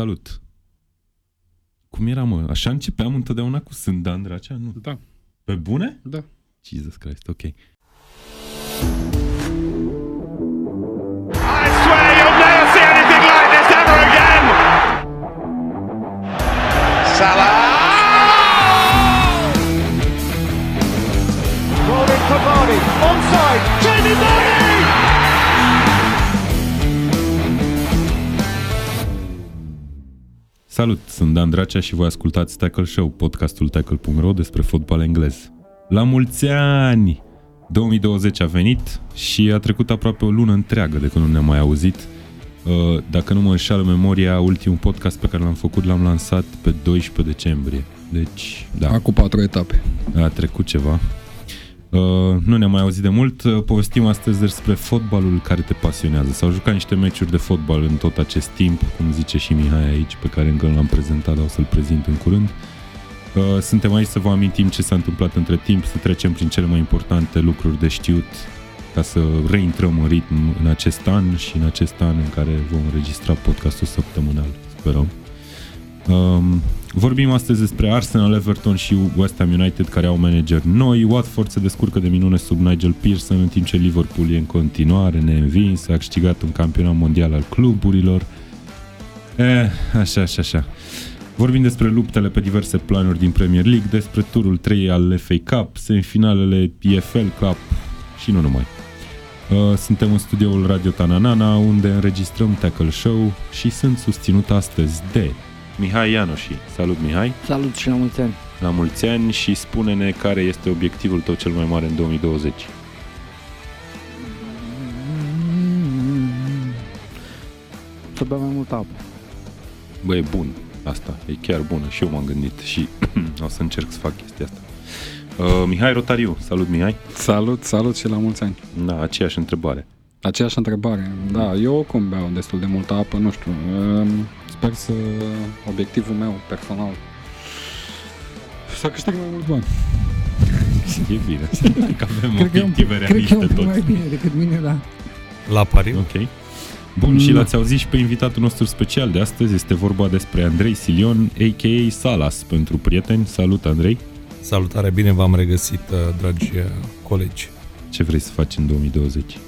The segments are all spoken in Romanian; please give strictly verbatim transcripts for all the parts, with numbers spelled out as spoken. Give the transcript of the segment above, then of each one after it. Salut! Cum era, mă? Așa începeam întotdeauna cu Sunt Dan Dracea, nu? Da. Pe bune? Da. Jesus Christ, ok. Salut, sunt Dan Dracea și voi ascultați Tackle Show, podcastul tackle punct ro despre fotbal englez. La mulți ani! două mii douăzeci a venit și a trecut aproape o lună întreagă de când nu ne-am mai auzit. Dacă nu mă înșală memoria, ultimul podcast pe care l-am făcut l-am lansat pe doisprezece decembrie. Deci, da. Acum patru etape. A trecut ceva. Uh, nu ne-am mai auzit de mult, uh, povestim astăzi despre fotbalul care te pasionează. S-au jucat niște meciuri de fotbal în tot acest timp, cum zice și Mihai aici, pe care încă nu l-am prezentat, dar o să-l prezint în curând. Uh, suntem aici să vă amintim ce s-a întâmplat între timp, să trecem prin cele mai importante lucruri de știut, ca să reintrăm în ritm în acest an și în acest an în care vom înregistra podcastul săptămânal, sperăm. Um, vorbim astăzi despre Arsenal, Everton și West Ham United, care au manageri noi. Watford se descurcă de minune sub Nigel Pearson, în timp ce Liverpool e în continuare neînvins, a câștigat un campionat mondial al cluburilor. Eh, așa, așa, așa. Vorbim despre luptele pe diverse planuri din Premier League, despre turul trei al F A Cup, semifinalele E F L Cup și nu numai. Suntem în studioul Radio Tananana, unde înregistrăm Tackle Show și sunt susținut astăzi de Mihai Ianoși. Salut, Mihai! Salut și la mulți ani! La mulți ani și spune-ne care este obiectivul tău cel mai mare în două mii douăzeci. Să bea mai multă apă. Bă, e bun asta, e chiar bună și eu m-am gândit și o să încerc să fac chestia asta. Uh, Mihai Rotariu, salut Mihai! Salut, salut și la mulți ani! Da, aceeași întrebare. Aceeași întrebare, da, eu oricum beau destul de multă apă, nu știu... Uh... Sper să obiectivul meu personal să câștig mai mult bani. E bine, că avem obiective realiste toți. Cred că e mai bine decât mine, da. La pariu. Ok. Bun, mm. și l-ați auzit și pe invitatul nostru special de astăzi. Este vorba despre Andrei Silion, a k a. Salas, pentru prieteni. Salut, Andrei. Salutare, bine v-am regăsit, dragi colegi. Ce vrei să faci în două mii douăzeci?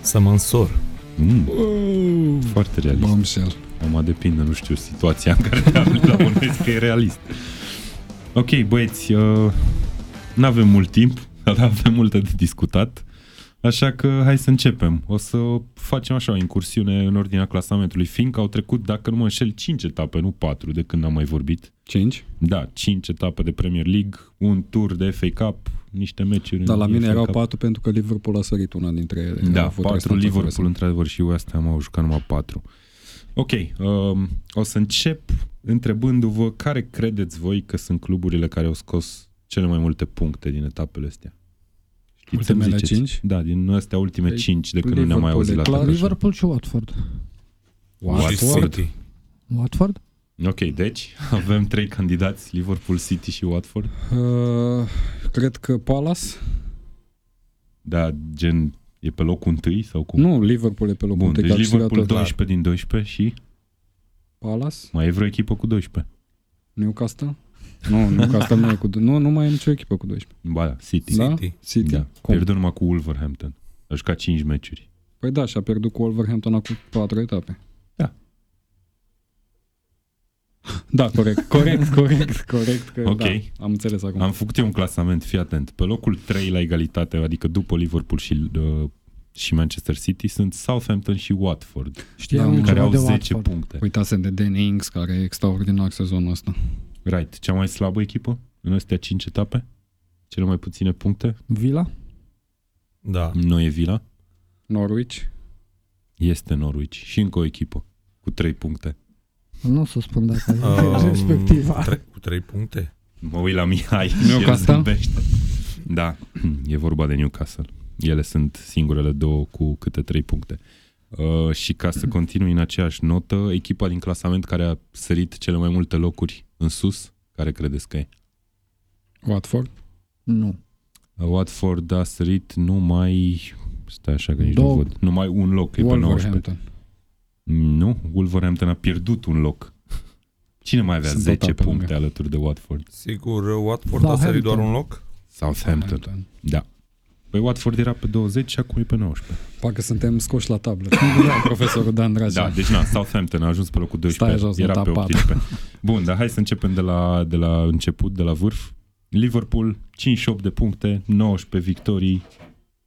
Să mă însor. Mm. Oh, foarte realist. Bombshell. Mă depinde, nu știu, situația în care te afli, dar bănuiesc că e realist. Ok, băieți, uh, n-avem mult timp, dar avem multe de discutat, așa că hai să începem. O să facem așa o incursiune în ordinea clasamentului, fiindcă au trecut, dacă nu mă înșel, cinci etape, nu patru, de când n-am mai vorbit. cinci? Da, cinci etape de Premier League, un tur de F A Cup, niște meciuri. Dar la mine erau patru pentru că Liverpool a sărit una dintre ele. Da, patru Liverpool, într-adevăr, și eu astea m-au jucat numai patru. Ok, um, o să încep întrebându-vă care credeți voi că sunt cluburile care au scos cele mai multe puncte din etapele astea? Știți, ultimele cinci? Da, din astea ultime cinci de când nu ne-am mai auzit la Tackle Show. Liverpool și Watford. Watford? Watford? Ok, deci avem trei candidați, Liverpool, City și Watford. Uh, cred că Palace. Da, gen... E pe locul întâi sau cum? Nu, Liverpool e pe locul întâi. Deci Liverpool doisprezece din doisprezece și? Palace? Mai e vreo echipă cu doisprezece? Newcastle? Nu, Newcastle nu e cu doisprezece. Nu, nu mai e nicio echipă cu doisprezece. Ba da, City. Da? City. City. Da. Pierdă numai cu Wolverhampton. A jucat cinci meciuri. Păi da, și-a pierdut cu Wolverhampton acum patru etape. Da. Da, corect, corect, corect, corect, că, okay. Da, am înțeles acum. Am făcut eu un clasament, fii atent. Pe locul trei la egalitate, adică după Liverpool și, uh, și Manchester City, sunt Southampton și Watford. Știam, da, care au zece Watford. Puncte. Uitați-mi de Danny Ings, care e extraordinar sezonul ăsta. Right, cea mai slabă echipă în astea cinci etape? Cele mai puține puncte? Villa? Da. Nu e Villa? Norwich? Este Norwich și încă o echipă cu trei puncte. Nu o să spun dacă um, respectiva. Tre- cu trei puncte? Mă uit la Mihai Newcastle? Da, e vorba de Newcastle. Ele sunt singurele două cu câte trei puncte. Uh, și ca să continui în aceeași notă, echipa din clasament care a sărit cele mai multe locuri în sus, care credeți că e? Watford? Nu. Watford a sărit numai... Stai așa că nici Dog. Nu văd. Numai un loc, e pe nouăsprezece. Nu, Wolverhampton a pierdut un loc. Cine mai avea zece puncte alături de Watford? Sigur, Watford a sărit doar un loc? Southampton, da. Păi Watford era pe douăzeci și acum e pe nouăsprezece. Parcă suntem scoși la tablă. Profesorul Dan Dragea. Da, deci na, Southampton a ajuns pe locul doisprezece, era pe optsprezece. Bun, dar hai să începem de la, de la început, de la vârf. Liverpool, cincizeci și opt de puncte, nouăsprezece victorii,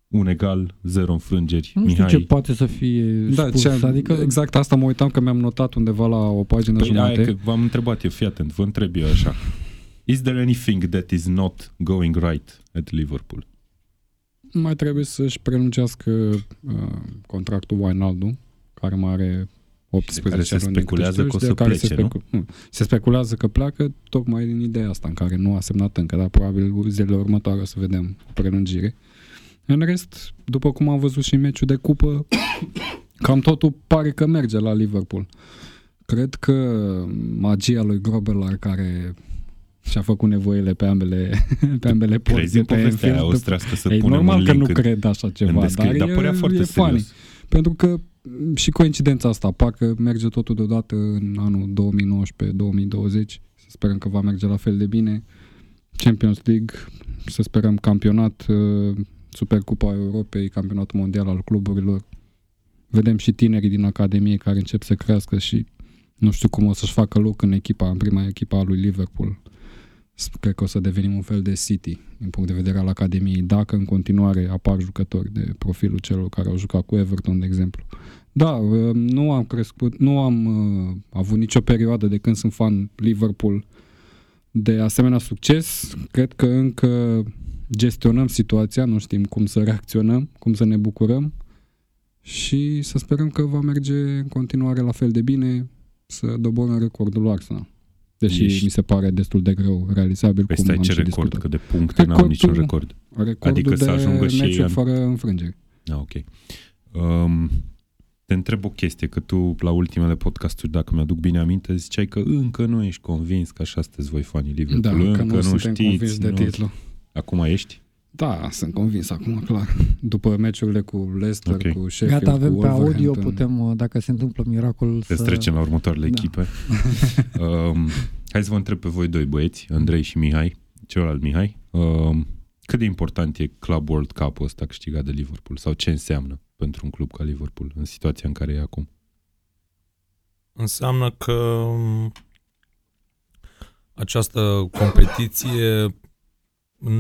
un egal, zero înfrângeri. Nu știu Mihai. Ce poate să fie da, spus. Ce, adică, exact asta mă uitam că mi-am notat undeva la o pagină păi jumate. Că v-am întrebat eu, fii atent, vă întreb eu așa. Is there anything that is not going right at Liverpool? Mai trebuie să-și prelungească uh, contractul Wijnaldum, care mai are optsprezece luni de contract, se, specu- nu, se speculează că pleacă tocmai din ideea asta în care nu a semnat încă, dar probabil zilele următoare o să vedem o prelungire. În rest, după cum am văzut și în meciul de cupă, cam totul pare că merge la Liverpool. Cred că magia lui Grobbelaar, care și-a făcut nevoile pe ambele pe ambele porți. E normal că nu cred așa ceva, descris, dar, dar e, foarte e funny. Pentru că și coincidența asta, parcă merge totul deodată în anul două mii nouăsprezece două mii douăzeci, să sperăm că va merge la fel de bine. Champions League, să sperăm campionat, Supercupa Europei, campionatul mondial al cluburilor. Vedem și tinerii din Academie care încep să crească și nu știu cum o să-și facă loc în echipa, în prima echipa a lui Liverpool. Cred că o să devenim un fel de City din punct de vedere al Academiei, dacă în continuare apar jucători de profilul celor care au jucat cu Everton, de exemplu. Da, nu am crescut, nu am avut nicio perioadă de când sunt fan Liverpool de asemenea succes. Cred că încă gestionăm situația, nu știm cum să reacționăm, cum să ne bucurăm și să sperăm că va merge în continuare la fel de bine, să doborăm recordul lui Arsenal. Deși ești... mi se pare destul de greu realizabil. Păi cum stai, am ce și record? Discutat. Că de puncte recordul, n-au niciun record. Adică să ajungă și... Recordul de meciuri fără înfrângeri. Ah, ok. Um, te întreb o chestie, că tu la ultimele podcasturi, dacă mi-aduc bine aminte, ziceai că încă nu ești convins că așa sunteți voi fanii Liverpool. Da, încă, încă nu, nu suntem știți, convins de nu... titlu. Acum ești? Da, sunt convins acum, clar. După meciurile cu Leicester, okay. cu Sheffield, gata, avem cu pe audio, putem, dacă se întâmplă miracol, să... să trecem la următoarele da. echipe. um, hai să vă întreb pe voi doi băieți, Andrei și Mihai, celălalt Mihai, um, cât de important e Club World Cup-ul ăsta câștigat de Liverpool? Sau ce înseamnă pentru un club ca Liverpool în situația în care e acum? Înseamnă că această competiție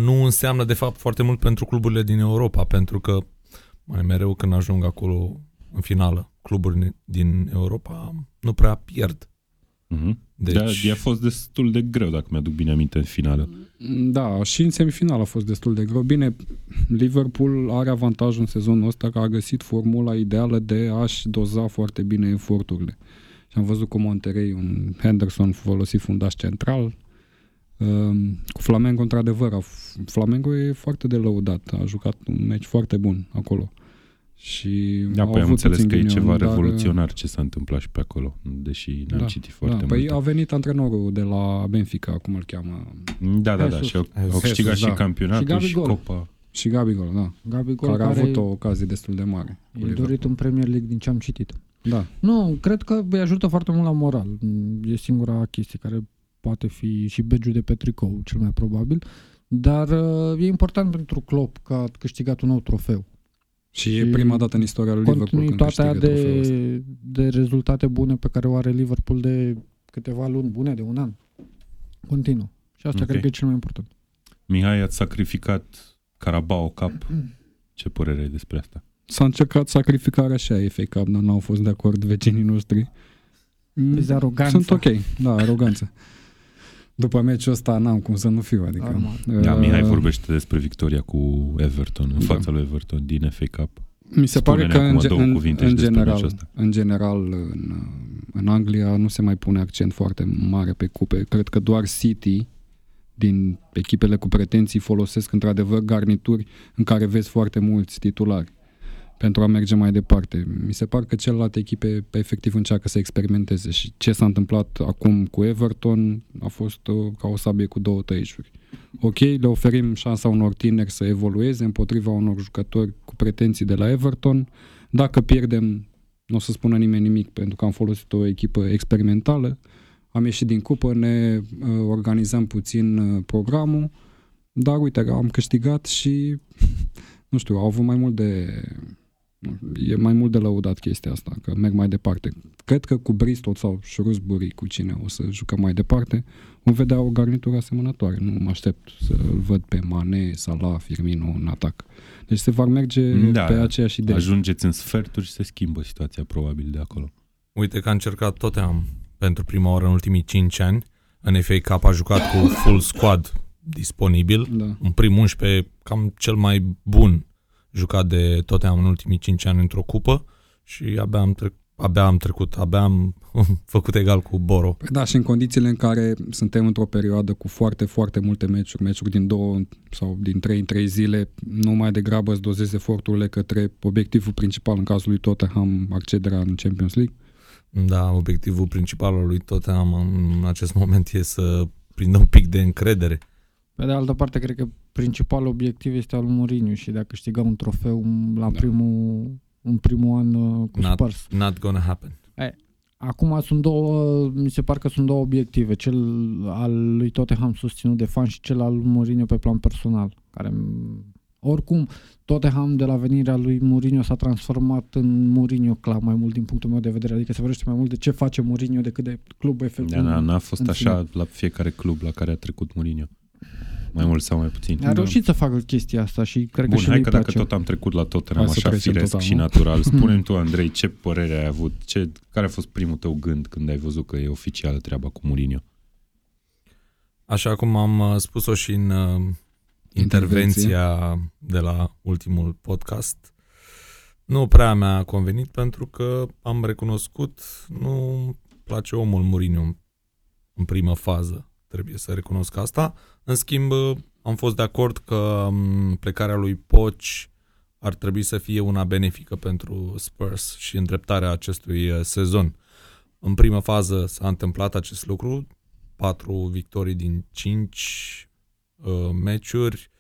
nu înseamnă de fapt foarte mult pentru cluburile din Europa, pentru că mai mereu când ajung acolo în finală, cluburi din Europa nu prea pierd. Mm-hmm. Deci... Da, a fost destul de greu, dacă mi-aduc bine aminte, în finală. Da, și în semifinală a fost destul de greu. Bine, Liverpool are avantajul în sezonul ăsta că a găsit formula ideală de a-și doza foarte bine eforturile. Și am văzut cu Monterrey un Henderson folosi fundaș central. Cu Flamengo, într-adevăr, Flamengo e foarte de lăudat, a jucat un meci foarte bun acolo. Și da, păi am înțeles că e ceva dar... revoluționar ce s-a întâmplat și pe acolo, deși n-am da, citit foarte da, mult. Păi a venit antrenorul de la Benfica, cum îl cheamă. Da, da, da, și au câștigat și campionatul și Copa. Și Gabigol, da, Gabigol, care, care a avut o ocazie destul de mare. E dorit un Premier League din ce am citit. Da. Nu, cred că îi ajută foarte mult la moral. E singura chestie care... poate fi și badge-ul de pe tricou, cel mai probabil, dar e important pentru Klopp că a câștigat un nou trofeu. Și, și e prima dată în istoria lui Liverpool când câștigă trofeul ăsta. De, de rezultate bune pe care o are Liverpool de câteva luni bune, de un an. Continuu. Și asta okay. cred că e cel mai important. Mihai, ați sacrificat Carabao Cup. Ce părere ai despre asta? S-a încercat sacrificarea și a F A Cup, dar n-au fost de acord vecinii noștri. De aroganță. Sunt ok, da, aroganță. După meciul ăsta n-am cum să nu fiu, adică... Da, Mihai vorbește despre victoria cu Everton, în da. fața lui Everton din F A Cup. Mi se Spune-ne pare că în, ge- în, general, în general în, în Anglia nu se mai pune accent foarte mare pe cupe. Cred că doar City, din echipele cu pretenții, folosesc într-adevăr garnituri în care vezi foarte mulți titulari pentru a merge mai departe. Mi se pare că celelalte echipe efectiv încearcă să experimenteze și ce s-a întâmplat acum cu Everton a fost o, ca o sabie cu două tăișuri. Ok, le oferim șansa unor tineri să evolueze împotriva unor jucători cu pretenții de la Everton. Dacă pierdem, nu o să spună nimeni nimic, pentru că am folosit o echipă experimentală, am ieșit din cupă, ne uh, organizăm puțin uh, programul, dar uite, am câștigat și, nu știu, au avut mai mult de... E mai mult de lăudat chestia asta, că merg mai departe. Cred că cu Bristol sau Shrewsbury, cu cine o să jucăm mai departe, vom vedea o garnitură asemănătoare. Nu mă aștept să-l văd pe Mane, Salah, Firmino în atac. Deci se va merge da, pe aceeași idee. Ajungeți în sferturi și se schimbă situația probabil de acolo. Uite că a încercat Tottenham pentru prima oară în ultimii cinci ani. În F A Cup a jucat cu full squad disponibil. Da. Un prim unsprezece cam cel mai bun jucat de Tottenham în ultimii cinci ani într-o cupă și abia am, trec, abia am trecut, abia am făcut egal cu Boro. Da, și în condițiile în care suntem într-o perioadă cu foarte, foarte multe meciuri, meciuri din două sau din trei în trei zile, nu mai degrabă îți dozezi eforturile către obiectivul principal, în cazul lui Tottenham, accederea în Champions League? Da, obiectivul principal al lui Tottenham în acest moment e să prindă un pic de încredere. Pe de altă parte, cred că principalul obiectiv este al lui Mourinho și de a câștiga un trofeu la da. primul, în primul an uh, cu not, Spurs. Not gonna happen. E, acum sunt două, mi se par că sunt două obiective, cel al lui Tottenham susținut de fan și cel al lui Mourinho pe plan personal, care oricum Tottenham de la venirea lui Mourinho s-a transformat în Mourinho Club mai mult din punctul meu de vedere, adică se vorbește mai mult de ce face Mourinho decât de clubul efectiv. Da, n-a fost așa sine. La fiecare club la care a trecut Mourinho. Mai mult sau mai puțin. A reușit da. să facă chestia asta și cred Bun, că și nu-i place. Bun, hai că dacă tot am trecut la Tottenham așa firesc și natural, spune-mi tu, Andrei, ce părere ai avut? Ce, care a fost primul tău gând când ai văzut că e oficială treaba cu Mourinho? Așa cum am spus-o și în uh, intervenția Intervenție. de la ultimul podcast, nu prea mi-a convenit pentru că am recunoscut, nu-mi place omul Mourinho în primă fază. Trebuie să recunosc asta. În schimb, am fost de acord că plecarea lui Poch ar trebui să fie una benefică pentru Spurs și îndreptarea acestui sezon. În prima fază s-a întâmplat acest lucru, patru victorii din cinci uh, meciuri,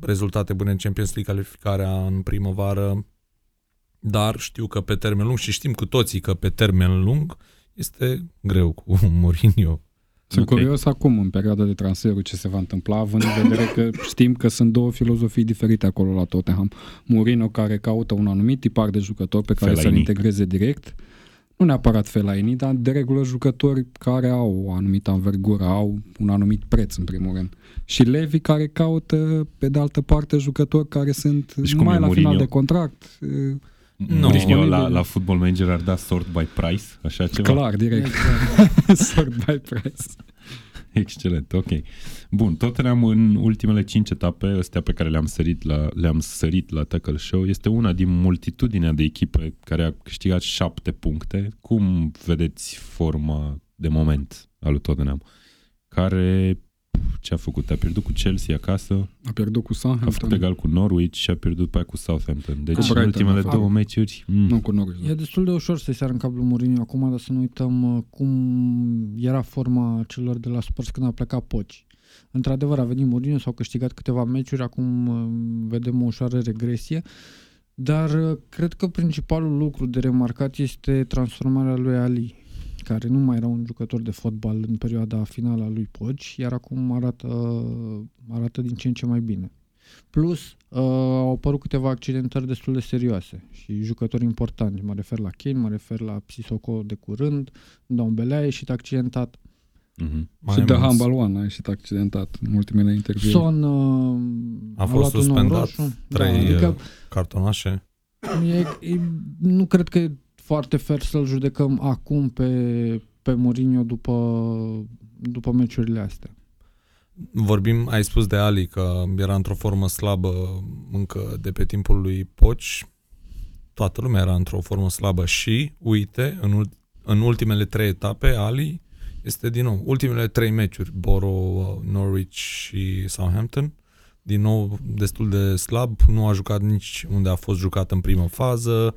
rezultate bune în Champions League, calificarea în primăvară, dar știu că pe termen lung și știm cu toții că pe termen lung este greu cu Mourinho. Sunt okay. curios acum, în perioada de transferuri, ce se va întâmpla, având în vedere că știm că sunt două filozofii diferite acolo la Tottenham. Mourinho, care caută un anumit tipar de jucător pe care Fellaini. să-l integreze direct, nu neapărat Fellaini, dar de regulă jucători care au o anumită anvergură, au un anumit preț, în primul rând. Și Levy, care caută, pe de altă parte, jucători care sunt deci numai la Mourinho? Final de contract... No. Mourinho la, la Football Manager ar da sort by price, așa ceva? Clar, direct. Sort by price. Excelent, ok. Bun, Tottenham în ultimele cinci etape, astea pe care le-am sărit la, le-am sărit la Tackle Show, este una din multitudinea de echipe care a câștigat șapte puncte. Cum vedeți forma de moment a lui Tottenham? Care... Ce a făcut? A pierdut cu Chelsea acasă. A pierdut cu Southampton. A făcut egal cu Norwich și a pierdut pe aia cu Southampton. Deci în ultimele două meciuri... Mm. Nu cu Norwich. E destul de ușor să-i sară în cap lui Mourinho acum, dar să nu uităm cum era forma celor de la Spurs când a plecat Poch. Într-adevăr, a venit Mourinho, s-au câștigat câteva meciuri, acum vedem o ușoară regresie. Dar cred că principalul lucru de remarcat este transformarea lui Alli, care nu mai era un jucător de fotbal în perioada finală a lui Poch, iar acum arată, arată din ce în ce mai bine. Plus, uh, au apărut câteva accidentări destul de serioase și jucători importanti. Mă refer la Kane, mă refer la Sissoko de curând, Dembélé a ieșit accidentat. Mm-hmm. Și de Hambalwan a ieșit accidentat în ultimele interviuri. Son uh, a fost suspendat, trei da, adică, cartonașe. E, e, nu cred că foarte fair să-l judecăm acum pe, pe Mourinho după, după meciurile astea. Vorbim, ai spus de Alli că era într-o formă slabă încă de pe timpul lui Poch. Toată lumea era într-o formă slabă și, uite, în, în ultimele trei etape, Alli este din nou, ultimele trei meciuri, Borough, Norwich și Southampton, din nou destul de slab, nu a jucat nici unde a fost jucat în prima fază,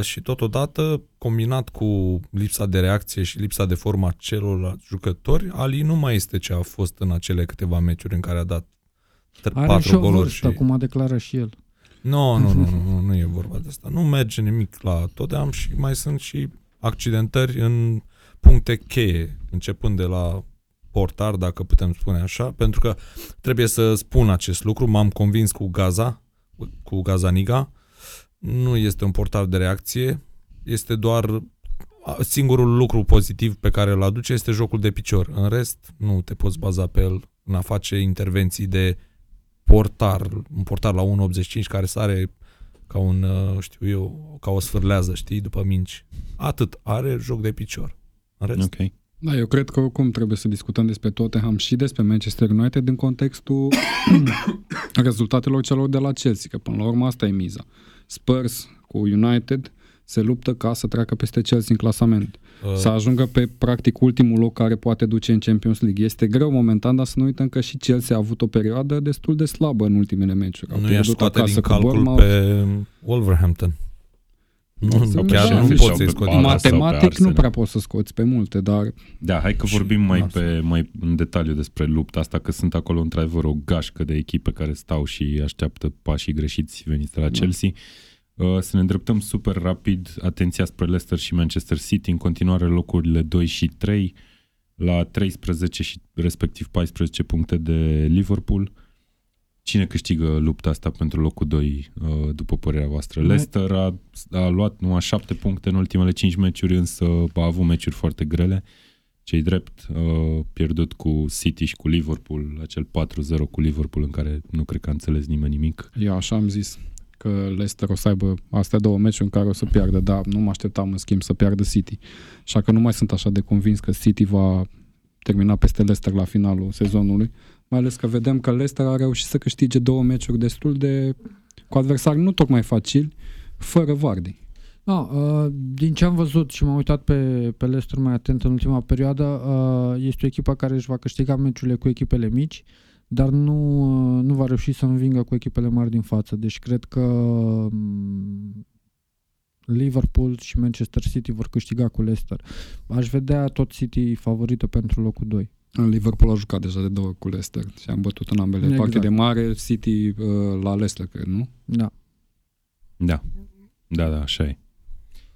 și totodată, combinat cu lipsa de reacție și lipsa de forma celorlalți jucători, Alli nu mai este ce a fost în acele câteva meciuri în care a dat patru goluri. Are și o vârstă, și... cum a declarat și el. Nu, nu, nu, nu, nu e vorba de asta. Nu merge nimic la Tottenham și mai sunt și accidentări în puncte cheie, începând de la portar, dacă putem spune așa, pentru că trebuie să spun acest lucru, m-am convins cu Gaza, cu Gazaniga, nu este un portar de reacție, este doar singurul lucru pozitiv pe care îl aduce este jocul de picior. În rest, nu te poți baza pe el în a face intervenții de portar, un portar la unu optzeci și cinci care sare ca un, știu eu, ca o sfârlează, știi, după minci. Atât, are joc de picior. În rest. Okay. Da, eu cred că oricum trebuie să discutăm despre Tottenham și despre Manchester United în contextul rezultatelor celor de la Chelsea, că până la urmă asta e miza. Spurs cu United se luptă ca să treacă peste Chelsea în clasament. Uh. Să ajungă pe practic ultimul loc care poate duce în Champions League. Este greu momentan, dar să nu uităm că și Chelsea a avut o perioadă destul de slabă în ultimele meciuri. Au nu i-aș scoate din calcul Bournemouth. Pe Wolverhampton. Nu, nu, chiar da, nu poți să-i scoți. Matematic nu prea poți să scoți pe multe, dar... Da, hai că vorbim mai, pe, mai în detaliu despre lupta asta, că sunt acolo într-adevăr o gașcă de echipe care stau și așteaptă pașii greșiți veniți de la Chelsea. Da. Uh, să ne îndreptăm super rapid atenția spre Leicester și Manchester City, în continuare locurile doi și trei, la treisprezece și respectiv paisprezece puncte de Liverpool. Cine câștigă lupta asta pentru locul doi, după părerea voastră? Leicester a, a luat numai șapte puncte în ultimele cinci meciuri, însă a avut meciuri foarte grele. Cei drept, pierdut cu City și cu Liverpool, acel patru zero cu Liverpool în care nu cred că a înțeles nimeni nimic. Eu așa am zis, că Leicester o să aibă astea două meciuri în care o să piardă, dar nu mă așteptam în schimb să piardă City. Așa că nu mai sunt așa de convins că City va termina peste Leicester la finalul sezonului. Mai ales că vedem că Leicester a reușit să câștige două meciuri destul de... cu adversari nu tocmai facili, fără Vardy. Da, din ce am văzut și m-am uitat pe, pe Leicester mai atent în ultima perioadă, este o echipă care își va câștiga meciurile cu echipele mici, dar nu, nu va reuși să învingă cu echipele mari din față. Deci cred că Liverpool și Manchester City vor câștiga cu Leicester. Aș vedea tot City favorită pentru locul doi. Liverpool a jucat deja de două cu Leicester și am bătut în ambele exact. Parte de mare, City uh, la Leicester, cred, nu? Da. Da, da, da, așa e.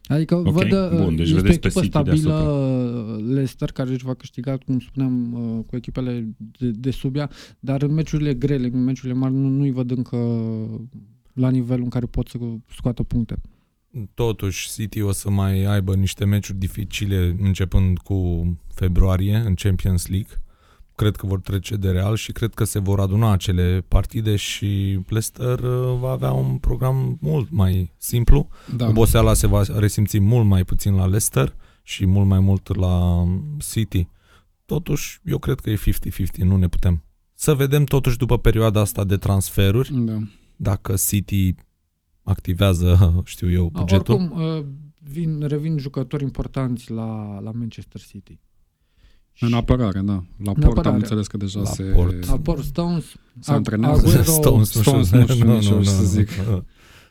Adică okay. văd, Bun, deci este o echipă stabilă Leicester, care își va câștiga, cum spuneam, uh, cu echipele de, de sub ea, dar în meciurile grele, în meciurile mari, nu, nu-i văd încă la nivelul în care pot să scoată puncte. Totuși, City o să mai aibă niște meciuri dificile începând cu februarie în Champions League. Cred că vor trece de Real și cred că se vor aduna acele partide și Leicester va avea un program mult mai simplu. Da. Oboseala se va resimți mult mai puțin la Leicester și mult mai mult la City. Totuși, eu cred că e cincizeci la cincizeci, nu ne putem. Să vedem totuși după perioada asta de transferuri, da. Dacă City... activează, știu eu, bugetul. Oricum, vin, revin jucători importanți la, la Manchester City. În și apărare, da. La Port am înțeles că deja la se... Port. La Port, Stones... S-a antrenat. Stones, Stones, nu știu, nu, nu, nu, nu, să zic.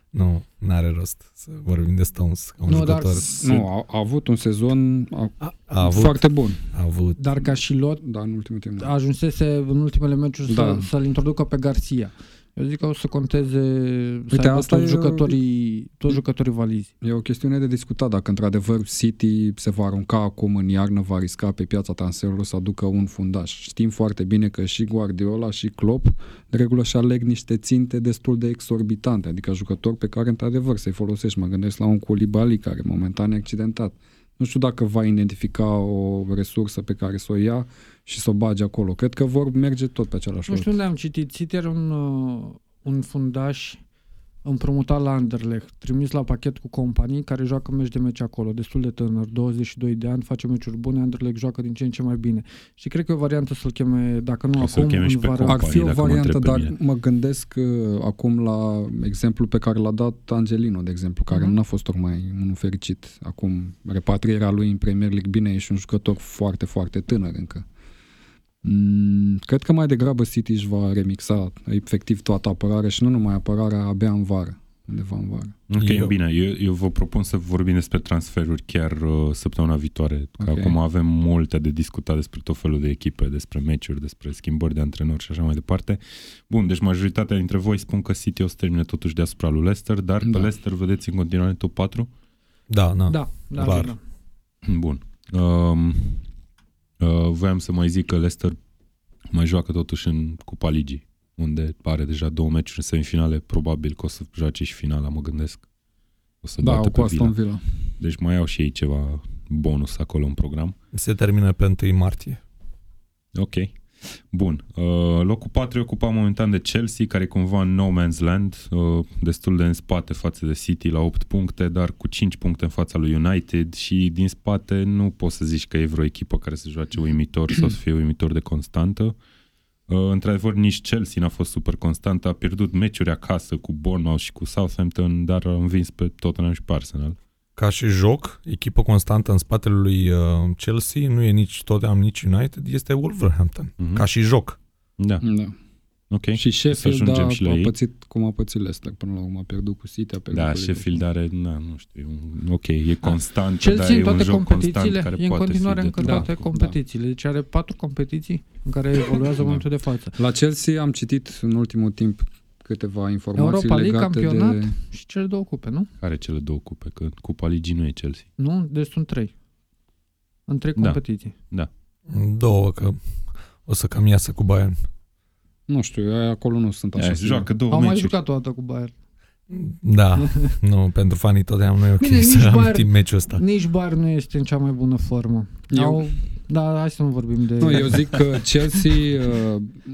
Nu, n-are rost să vorbim de Stones. Un nu, dar, nu, a, a avut un sezon a, a, a avut, foarte bun. A avut. Dar ca și lot, da, în ultimul timp. Ajunsese în ultimele meciuri da. să, să-l introducă pe Garcia. Eu zic că o să conteze să Uite, aibă toți jucătorii, toți jucătorii valizi. E o chestiune de discutat dacă într-adevăr City se va arunca acum în iarnă, va risca pe piața transferului să aducă un fundaș. Știm foarte bine că și Guardiola și Klopp de regulă și aleg niște ținte destul de exorbitante, adică jucători pe care într-adevăr să-i folosești. Mă gândesc la un Koulibaly care momentan e accidentat. Nu știu dacă va identifica o resursă pe care să o ia și să o bage acolo. Cred că vor merge tot pe același lucru. Nu știu unde am citit. City era un, un fundaș împrumutat la Anderlecht, trimis la pachet cu companii care joacă meci de meci acolo. Destul de tânăr, douăzeci și doi de ani, face meciuri bune, Anderlecht joacă din ce în ce mai bine. Și cred că e o variantă să-l cheme, dacă nu acum, în vară. Ar fi o variantă, dar mă gândesc acum la exemplul pe care l-a dat Angelino, de exemplu, care mm-hmm. nu a fost tocmai unul fericit. Acum, repatrierea lui în Premier League, bine, e și un jucător foarte, foarte tânăr încă. Cred că mai degrabă City își va remixa efectiv toată apărarea și nu numai apărarea, abia în vară. undeva în vară. Ok, eu... bine, eu, eu vă propun să vorbim despre transferuri chiar uh, săptămâna viitoare, că okay. acum avem multe de discutat despre tot felul de echipe, despre meciuri, despre schimbări de antrenori și așa mai departe. Bun, deci majoritatea dintre voi spun că City o să termine totuși deasupra lui Leicester, dar da. Pe Leicester vedeți în continuare top patru? Da, na. Da, da, da, da. Bun. Um, uh, voiam să mai zic că Leicester mai joacă totuși în Cupa Ligii, unde are deja două meciuri în semifinale, probabil că o să joace și finala, mă gândesc. O să da, bată cu Aston Villa. Deci mai au și ei ceva bonus acolo în program. Se termină pe întâi martie. Ok. Bun. Uh, locul patru e ocupat momentan de Chelsea, care e cumva în no man's land, uh, destul de în spate față de City la opt puncte, dar cu cinci puncte în fața lui United și din spate nu poți să zici că e vreo echipă care să joace uimitor sau să fie uimitor de constantă. Într-adevăr, nici Chelsea n-a fost super constant, a pierdut meciuri acasă cu Bournemouth și cu Southampton, dar a învins pe Tottenham și pe Arsenal. Ca și joc, echipă constantă în spatele lui Chelsea, nu e nici Tottenham, nici United, este Wolverhampton, mm-hmm. ca și joc. Da. da. Okay. Și Sheffield a, și a pățit cum a pățit Leicester până la urmă, a pierdut cu City, a pierdut da, cu Sheffield are, na, nu știu, ok, e constant, da. Dar e un joc constant care e în poate continuare fi încă toate competițiile, deci are patru competiții în care evoluează da. Momentul de față. La Chelsea am citit în ultimul timp câteva informații Europa League, legate campionat de... și cele două cupe, nu? Care cele două cupe? Că Cupa Ligii nu e Chelsea. Nu, deci sunt trei. În trei da. Competiții. Da. Două, că o să cam iasă cu Bayern. Nu știu, acolo nu sunt așa. Joacă două meciuri. Au mai jucat o dată cu Bayern. Da, nu, pentru fanii totdeauna nu e ok bine, să am timp meciul ăsta. Nici Bayern nu este în cea mai bună formă. Eu... Au... Da, hai să nu vorbim de... Nu, eu zic că Chelsea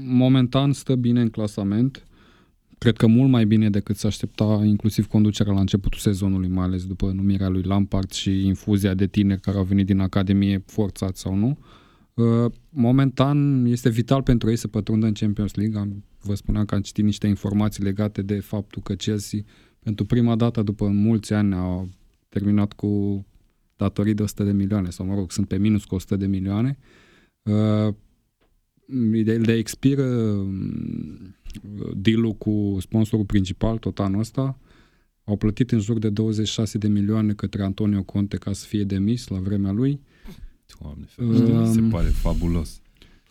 momentan stă bine în clasament. Cred că mult mai bine decât se aștepta inclusiv conducerea la începutul sezonului, mai ales după numirea lui Lampard și infuzia de tineri care au venit din Academie forțați sau nu. Momentan este vital pentru ei să pătrundă în Champions League. Am, vă spuneam că am citit niște informații legate de faptul că Chelsea pentru prima dată după mulți ani a terminat cu datorii de o sută de milioane sau mă rog, sunt pe minus cu o sută de milioane. Le expiră deal-ul cu sponsorul principal tot anul ăsta. Au plătit în jur de douăzeci și șase de milioane către Antonio Conte ca să fie demis la vremea lui. Doamne, um, se pare fabulos.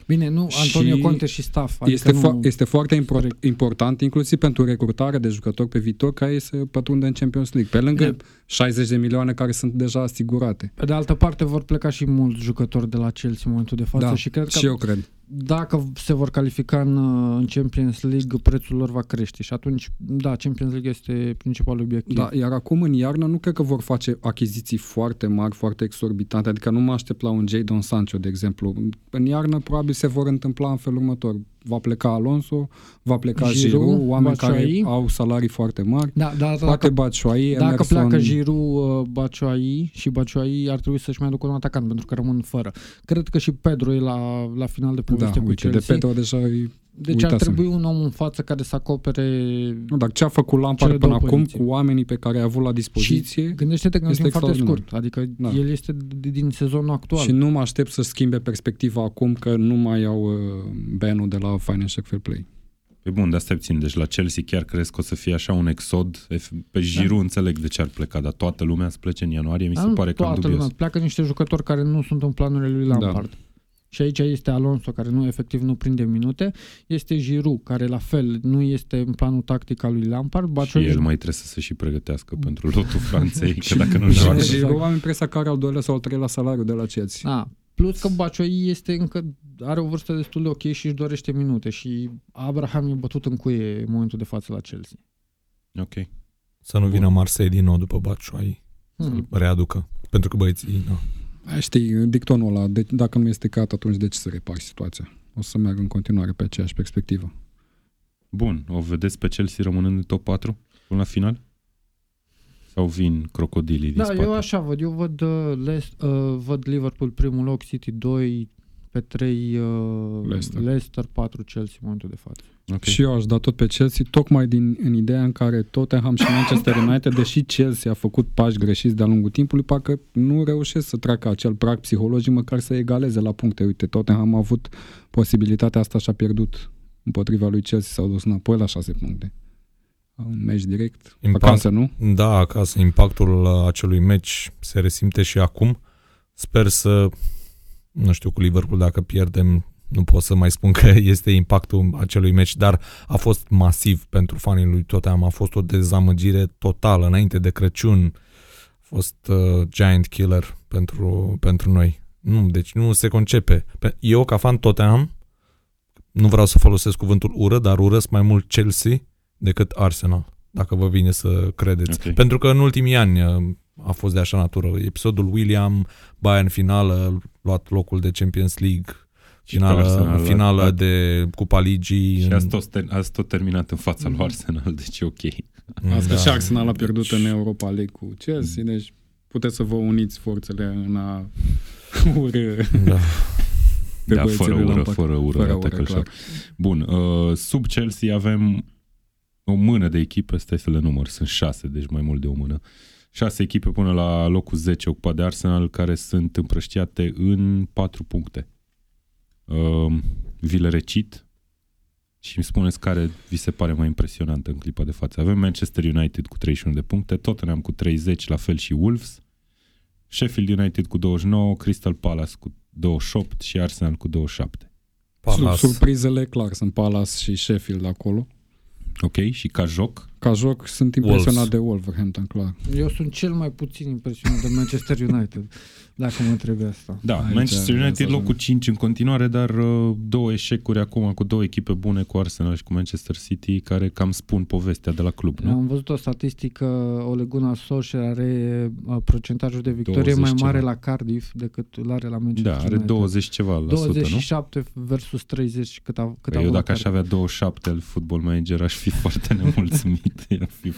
Bine, nu, Antonio Conte și staff. Adică este, nu... fo- este foarte impor- important, inclusiv pentru recrutarea de jucători pe viitor, ca ei să pătrundă în Champions League, pe lângă de... șaizeci de milioane care sunt deja asigurate. Pe de altă parte, vor pleca și mulți jucători de la Chelsea în momentul de față. Da, și cred că și eu cred. Dacă se vor califica în, în Champions League, prețul lor va crește și atunci, da, Champions League este principalul obiectiv. Da, iar acum în iarnă nu cred că vor face achiziții foarte mari, foarte exorbitante, adică nu mă aștept la un Jadon Sancho, de exemplu. În iarnă probabil se vor întâmpla în felul următor. Va pleca Alonso, va pleca Giroud, oameni Batshuayi. Care au salarii foarte mari, da, da, da, poate Batshuayi, Emerson... Dacă pleacă Giroud, Batshuayi și Batshuayi ar trebui să-și mai aducă un atacant, pentru că rămân fără. Cred că și Pedro e la, la final de poveste da, cu uite, Chelsea. De Pedro deja e... Deci uita ar trebui să-mi. Un om în față care să acopere... Nu, dar ce a făcut Lampard până acum poziții. Cu oamenii pe care i-a avut la dispoziție... Și gândește-te că este un timp foarte scurt, adică da. El este din sezonul actual. Și nu mă aștept să schimbe perspectiva acum că nu mai au uh, banul de la Financial Fair Play. Păi bun, de-astea țin. Deci la Chelsea chiar crezi că o să fie așa un exod? Pe Giroud da. Înțeleg de ce ar pleca, dar toată lumea se plece în ianuarie, mi se da, pare cam dubios. Toată lumea, pleacă niște jucători care nu sunt în planurile lui Lampard. Da. Și aici este Alonso, care nu efectiv nu prinde minute, este Giroud, care la fel nu este în planul tactic al lui Lampard. Batshuayi... Și el mai trebuie să se și pregătească pentru lotul Franței, că dacă nu joacă. Giroud am impresia că are al doilea sau al treilea salariu de la Chelsea. A, plus că Batshuayi este încă are o vârstă destul de ok și își dorește minute și Abraham e bătut în cuie în momentul de față la Chelsea. Ok. Să nu Bun. Vină Marseille din nou după Batshuayi, hmm. să-l readucă, pentru că băieții nu... Știi, dictonul ăla, de, dacă nu este cat, atunci de ce să repari situația? O să merg în continuare pe aceeași perspectivă. Bun, o vedeți pe Chelsea rămânând în top patru până la final? Sau vin crocodilii din da, spate? Da, eu așa văd. Eu văd, uh, Les, uh, văd Liverpool primul loc, City doi, pe trei uh, Leicester. Leicester, patru Chelsea în momentul de față. Okay. Și eu aș da tot pe Chelsea, tocmai din, în ideea în care Tottenham și Manchester United, deși Chelsea a făcut pași greșiți de-a lungul timpului, parcă nu reușesc să treacă acel prag psihologic, măcar să egaleze la puncte. Uite, Tottenham a avut posibilitatea asta și a pierdut. Împotriva lui Chelsea s-au dus înapoi la șase puncte. un meci direct, Impact, acasă, nu? Da, acasă. Impactul acelui meci se resimte și acum. Sper să, nu știu, cu Liverpool dacă pierdem, nu pot să mai spun că este impactul acelui meci, dar a fost masiv pentru fanii lui Tottenham, a fost o dezamăgire totală înainte de Crăciun, a fost uh, giant killer pentru, pentru noi. Nu, deci nu se concepe. Eu, ca fan Tottenham, nu vreau să folosesc cuvântul ură, dar urăsc mai mult Chelsea decât Arsenal, dacă vă vine să credeți. Okay. Pentru că în ultimii ani a fost de așa natură. Episodul William, Bayern finală, luat locul de Champions League, finală, Arsenal, finală la... de Cupa Ligii. Și ați tot, ter- ați tot terminat în fața lui Arsenal, deci e ok. Asta da. Și Arsenal a pierdut deci... în Europa League cu Chelsea, deci puteți să vă uniți forțele în a ură. Da. Da, fără ură, fără ură, fără ură, ură. Bun, uh, sub Chelsea avem o mână de echipe, stai să le număr, sunt șase, deci mai mult de o mână. Șase echipe până la locul zece ocupat de Arsenal, care sunt împrăștiate în patru puncte. Uh, vi le recit și îmi spuneți care vi se pare mai impresionantă în clipa de față. Avem Manchester United cu treizeci și unu de puncte, Tottenham cu treizeci, la fel și Wolves, Sheffield United cu douăzeci și nouă, Crystal Palace cu douăzeci și opt și Arsenal cu douăzeci și șapte. Surprizele, clar, sunt Palace și Sheffield acolo. Ok, și ca joc? Ca joc sunt impresionat Wolves. De Wolverhampton, clar. Eu sunt cel mai puțin impresionat de Manchester United, dacă mă trebuie asta. Da, aici Manchester United locul cinci în continuare, dar uh, două eșecuri acum cu două echipe bune, cu Arsenal și cu Manchester City, care cam spun povestea de la club, nu? Am văzut o statistică, Ole Gunnar Solskjaer are uh, procentajul de victorie mai mare ceva la Cardiff decât l-are la Manchester United. Da, are douăzeci ceva la sută, nu? douăzeci și șapte versus treizeci cât a, cât a eu dacă aș avea douăzeci și șapte al Football Manager, aș fi foarte nemulțumit. Fi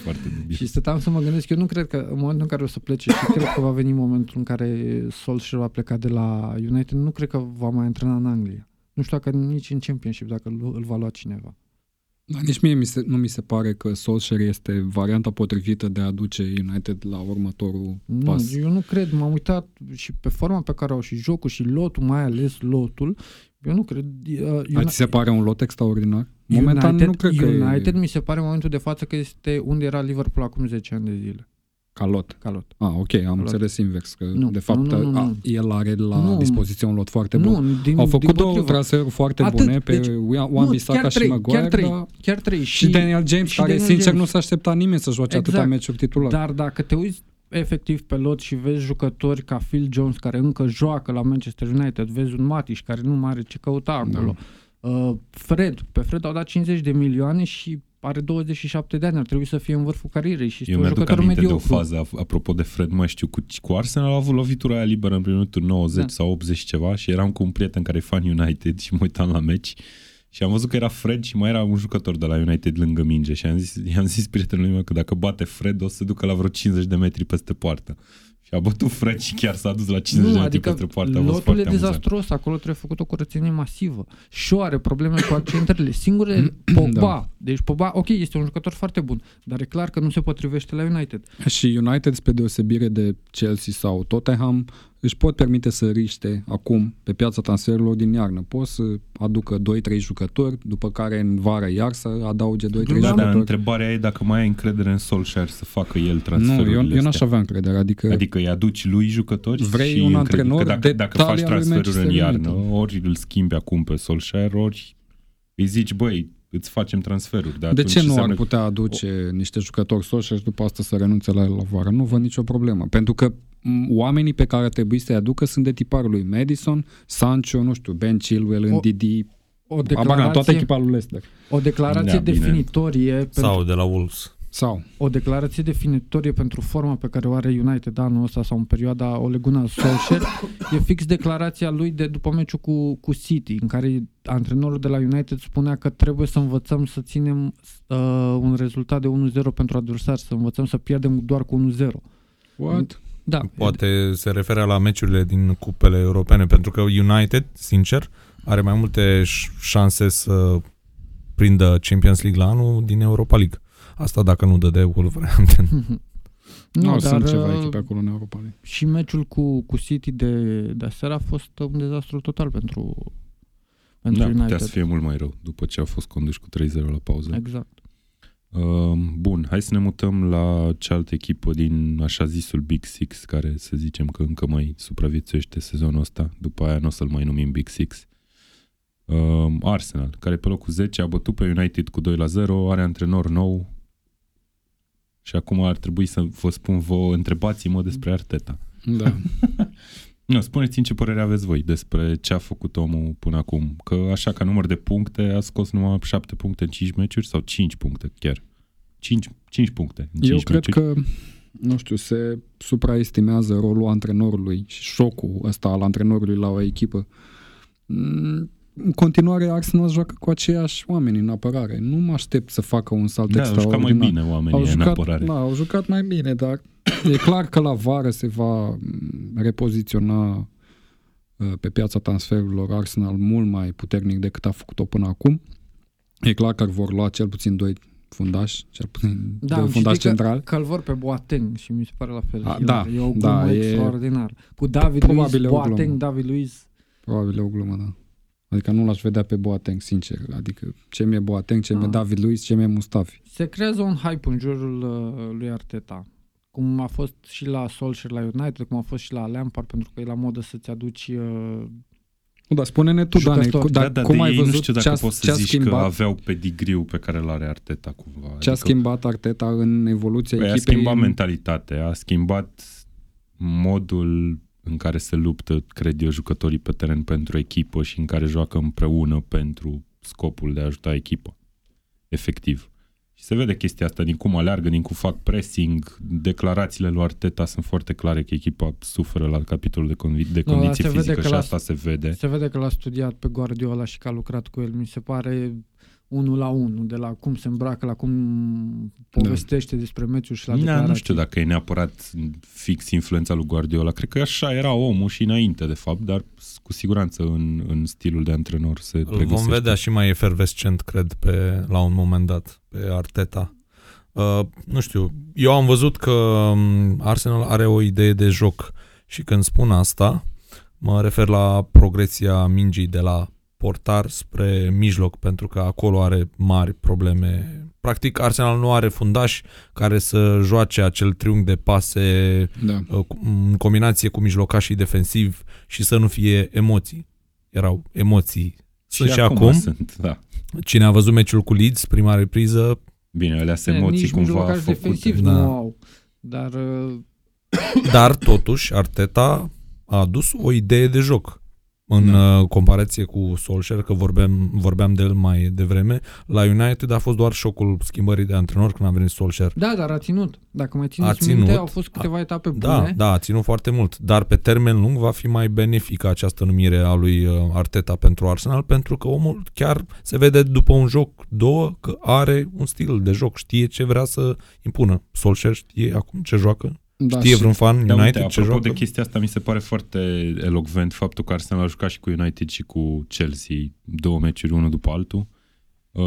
și stăteam să mă gândesc, eu nu cred că în momentul în care o să plece și cred că va veni momentul în care Solskjaer va pleca de la United, nu cred că va mai antrena în Anglia. Nu știu dacă nici în Championship, dacă îl va lua cineva. Dar nici mie mi se, nu mi se pare că Solskjaer este varianta potrivită de a aduce United la următorul nu, pas. Eu nu cred, m-am uitat și pe forma pe care au și jocul și lotul, mai ales lotul. Eu nu cred. Uh, Uni- Ți se pare un lot extraordinar? Momentan United, nu cred că United e... mi se pare în momentul de față că este unde era Liverpool acum zece ani de zile. Ca lot. Ca lot. Ah, ok, am Calot. Înțeles invers, că nu, de fapt nu, nu, nu, a, el are la nu, dispoziție un lot foarte bun. Nu, din, au făcut două traseuri foarte atât, bune pe deci, Wan-Bissaka și Maguire. Chiar trei, da, chiar trei. Și, și Daniel James, și care Daniel sincer James. Nu s-a așteptat nimeni să joace exact. Atâta meciuri titular. Dar dacă te uiți efectiv pe lot și vezi jucători ca Phil Jones care încă joacă la Manchester United, vezi un Matic care nu mai are ce căuta acolo. Da. Uh, Fred, pe Fred au dat cincizeci de milioane și are douăzeci și șapte de ani, ar trebui să fie în vârful carierei și este un jucător mediocru. Eu mi-aduc aminte de o fază, apropo de Fred, mai știu, cu, cu Arsenal a avut lovitura aia liberă în minutul nouăzeci da. Sau optzeci ceva și eram cu un prieten care e fan United și mă uitam la meci și am văzut că era Fred și mai era un jucător de la United lângă minge și am zis, i-am zis prietenului meu că dacă bate Fred o să ducă la vreo cincizeci de metri peste poartă. Și a bătut Fred și chiar s-a dus la cincizeci nu, de metri adică peste poartă. Lotul e dezastros, amuzant. Acolo trebuie făcut o curățenie masivă. Shaw are probleme cu accenturile. Singurele Pogba. Da. Deci Pogba, ok, este un jucător foarte bun, dar e clar că nu se potrivește la United. Și United, spre deosebire de Chelsea sau Tottenham, își pot permite să riște acum pe piața transferurilor din iarnă. Pot să aducă doi trei jucători, după care în vară iar să adauge doi trei da, jucători. Dar întrebarea e dacă mai ai încredere în Solskjaer să facă el transferurile astea. Nu, eu, eu n-aș avea încredere. Adică, adică îi aduci lui jucători vrei și un antrenor că dacă, dacă faci transferuri în iarnă, ori îl schimbi acum pe Solskjaer, ori îi zici, băi, îți facem transferuri. De, de ce nu ar putea aduce o... niște jucători Solskjaer și după asta să renunțe la el la vară? Nu văd nicio problemă. Pentru că oamenii pe care trebuie să-i aducă sunt de tiparul lui Madison, Sancho, nu știu, Ben Chilwell, Ndidi, abară toată echipa lui Leicester. O declarație da, definitorie. Pentru... Sau de la Wolves. Sau. O declarație definitorie pentru forma pe care o are United anul ăsta sau în perioada Ole Gunnar Solskjaer e fix declarația lui de după meciul cu, cu City, în care antrenorul de la United spunea că trebuie să învățăm să ținem uh, un rezultat de unu zero pentru adversari, să învățăm să pierdem doar cu unu zero. What? Da. Poate se referă la meciurile din cupele europene, pentru că United, sincer, are mai multe șanse să prindă Champions League la anul din Europa League. Asta dacă nu dă de Wolverhampton. Nu, no, sunt ceva echipe acolo în Europa League. Și meciul cu, cu City de, de aseară a fost un dezastru total pentru, pentru da, United. Da, putea să fie mult mai rău după ce a fost conduși cu trei zero la pauză. Exact. Bun, hai să ne mutăm la cealaltă echipă din așa zisul Big Six, care să zicem că încă mai supraviețuiește sezonul ăsta, după aia nu o să-l mai numim Big Six. Arsenal, care pe locul zece a bătut pe United cu doi la zero, are antrenor nou și acum ar trebui să vă spun, vă întrebați-mă despre Arteta. Da. No, spuneți-mi ce părere aveți voi despre ce a făcut omul până acum, că așa ca număr de puncte a scos numai șapte puncte în cinci meciuri sau cinci puncte chiar? cinci, cinci puncte în cinci meciuri. Eu cred că, nu știu, se supraestimează rolul antrenorului și șocul ăsta al antrenorului la o echipă. În continuare, Arsenal joacă cu aceiași oameni în apărare. Nu mă aștept să facă un salt da, extraordinar. Au jucat mai bine oamenii au jucat, în apărare. Da, au jucat mai bine, dar e clar că la vară se va repoziționa pe piața transferurilor Arsenal mult mai puternic decât a făcut-o până acum. E clar că vor lua cel puțin doi fundași, cel puțin da, doi fundași central. Da, că îl vor pe Boateng și mi se pare la fel. A, e, da, e o glumă da, extraordinar. Cu David Luiz, Boateng, David Luiz. Probabil o glumă, da. Adică nu l-aș vedea pe Boateng, sincer. Adică ce mi-e Boateng, ce mi-e David Luiz, ce mi-e Mustafi. Se creează un hype în jurul lui Arteta. Cum a fost și la Solskjaer la United, cum a fost și la Lampard, pentru că e la modă să-ți aduci... Uh, da, spune-ne tu, Dani, cu, da, da, cum ai văzut, nu știu dacă poți să zici schimbat, că aveau pedigriu pe care l-are Arteta cumva. Ce adică, a schimbat Arteta în evoluția păi echipei? A schimbat în... mentalitatea, a schimbat modul în care se luptă, cred eu, jucătorii pe teren pentru echipă și în care joacă împreună pentru scopul de a ajuta echipa. Efectiv. Și se vede chestia asta din cum aleargă, din cum fac pressing, declarațiile lui Arteta sunt foarte clare că echipa suferă la capitolul de, convi- de condiție da, fizică și asta se vede. Se vede că l-a studiat pe Guardiola și că a lucrat cu el. Mi se pare unul la unul, de la cum se îmbracă, la cum povestește da. despre meciuri și la declarații. Da, nu știu dacă e neapărat fix influența lui Guardiola. Cred că așa era omul și înainte, de fapt, dar cu siguranță în, în stilul de antrenor se îl pregăsește. Vom vedea și mai efervescent, cred, pe, la un moment dat, pe Arteta. Uh, nu știu, eu am văzut că Arsenal are o idee de joc și când spun asta, mă refer la progresia mingii de la portar spre mijloc, pentru că acolo are mari probleme. Practic, Arsenal nu are fundași care să joace acel triunghi de pase da. în combinație cu mijlocașii defensivi și să nu fie emoții. Erau emoții. Sunt și, și acum. acum. Sunt, da. Cine a văzut meciul cu Leeds, prima repriză... Bine, alea sunt emoții nici cumva făcute. Nici mijlocași defensivi da. nu au. Dar... Dar, totuși, Arteta a adus o idee de joc. În da. comparație cu Solskjaer, că vorbeam, vorbeam de el mai devreme, la United a fost doar șocul schimbării de antrenor când a venit Solskjaer. Da, dar a ținut. Dacă mai țineți minte, au fost câteva a, etape bune. Da, da, a ținut foarte mult. Dar pe termen lung va fi mai benefică această numire a lui Arteta pentru Arsenal, pentru că omul chiar se vede după un joc, două, că are un stil de joc. Știe ce vrea să impună. Solskjaer știe acum ce joacă. Da, știe vreun fan United? Da, uite, apropo joacă? de chestia asta, mi se pare foarte elocvent faptul că Arsenal a jucat și cu United și cu Chelsea, două meciuri, unul după altul. Uh,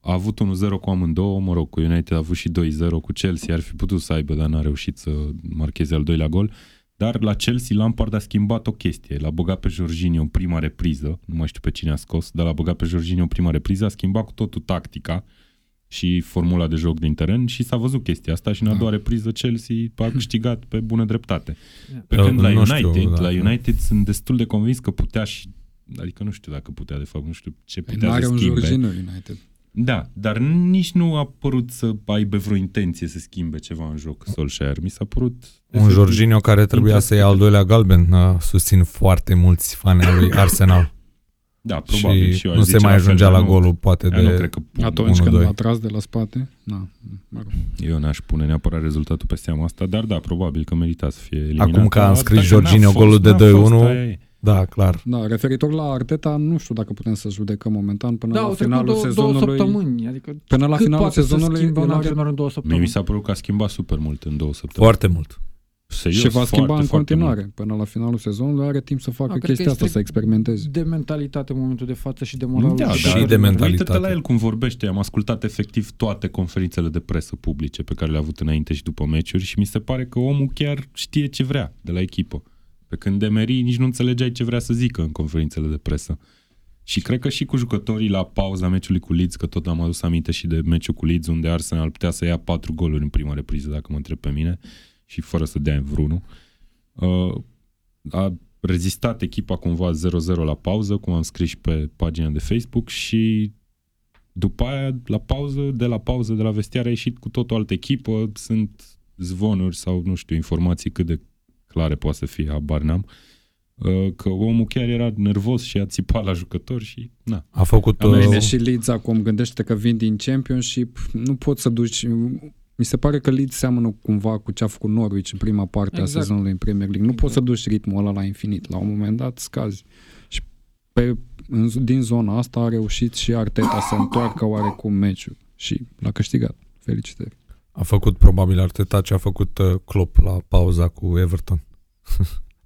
a avut unu zero cu amândouă, mă rog, cu United a avut și doi zero cu Chelsea, ar fi putut să aibă, dar n-a reușit să marcheze al doilea gol. Dar la Chelsea, Lampard a schimbat o chestie, l-a băgat pe Jorginho în prima repriză, nu mai știu pe cine a scos, dar l-a băgat pe Jorginho în prima repriză, a schimbat cu totul tactica și formula de joc din teren și s-a văzut chestia asta și în a doua repriză Chelsea a câștigat pe bună dreptate. Pe când la United, la United sunt destul de convins că putea și, adică nu știu dacă putea de fapt, nu știu ce putea să schimbe. Da, dar nici nu a părut să aibă vreo intenție să schimbe ceva în joc Solskjaer. Mi s-a părut... Un Jorginho care trebuia să ia al doilea galben, susțin foarte mulți fani ai lui Arsenal. Da, probabil și, și eu nu se mai ajungea la nu, golul poate de nu, cred că atunci unu, când l-a tras de la spate na, mă rog. Eu n-aș pune neapărat rezultatul pe seama asta, dar da, probabil că merita să fie eliminat. Acum că a scris Jorginho golul de doi unu, da, clar. Da, referitor la Arteta, nu știu dacă putem să judecăm momentan până da, la finalul două, sezonului. Două săptămâni, adică până la finalul sezonului în două săptămâni. Mi s-a părut că a schimbat super mult în două săptămâni. Foarte mult. Serios, și va schimba foarte, în continuare. Mult. Până la finalul sezonului are timp să facă a, chestia asta, să experimenteze. De mentalitate în momentul de față și de moralul. Da, și de mentalitate. Uite-te la el cum vorbește. Am ascultat efectiv toate conferințele de presă publice pe care le-a avut înainte și după meciuri și mi se pare că omul chiar știe ce vrea de la echipă. Pe când Emery nici nu înțelegeai ce vrea să zică în conferințele de presă. Și cred că și cu jucătorii la pauza meciului cu Leeds, că tot am adus aminte și de meciul cu Leeds, unde Arsenal putea să ia patru goluri în prima repriză, dacă mă întreb pe mine, și fără să dea în vreunul. A rezistat echipa cumva zero zero la pauză, cum am scris și pe pagina de Facebook, și după aia, la pauză, de la pauză, de la vestiar, a ieșit cu tot o altă echipă. Sunt zvonuri sau, nu știu, informații cât de clare poate să fie, habar n-am, că omul chiar era nervos și a țipat la jucători și na. A făcut... Uh... Și Leeds acum, gândește că vin din Championship, nu poți să duci... Mi se pare că Leeds seamănă cumva cu ce a făcut Norwich în prima parte exact. a sezonului în Premier League. Nu exact. poți să duci ritmul ăla la infinit. La un moment dat scazi. Și pe, în, din zona asta a reușit și Arteta să întoarcă oarecum meciul. Și l-a câștigat. Felicitări. A făcut probabil Arteta ce a făcut uh, Klopp la pauza cu Everton.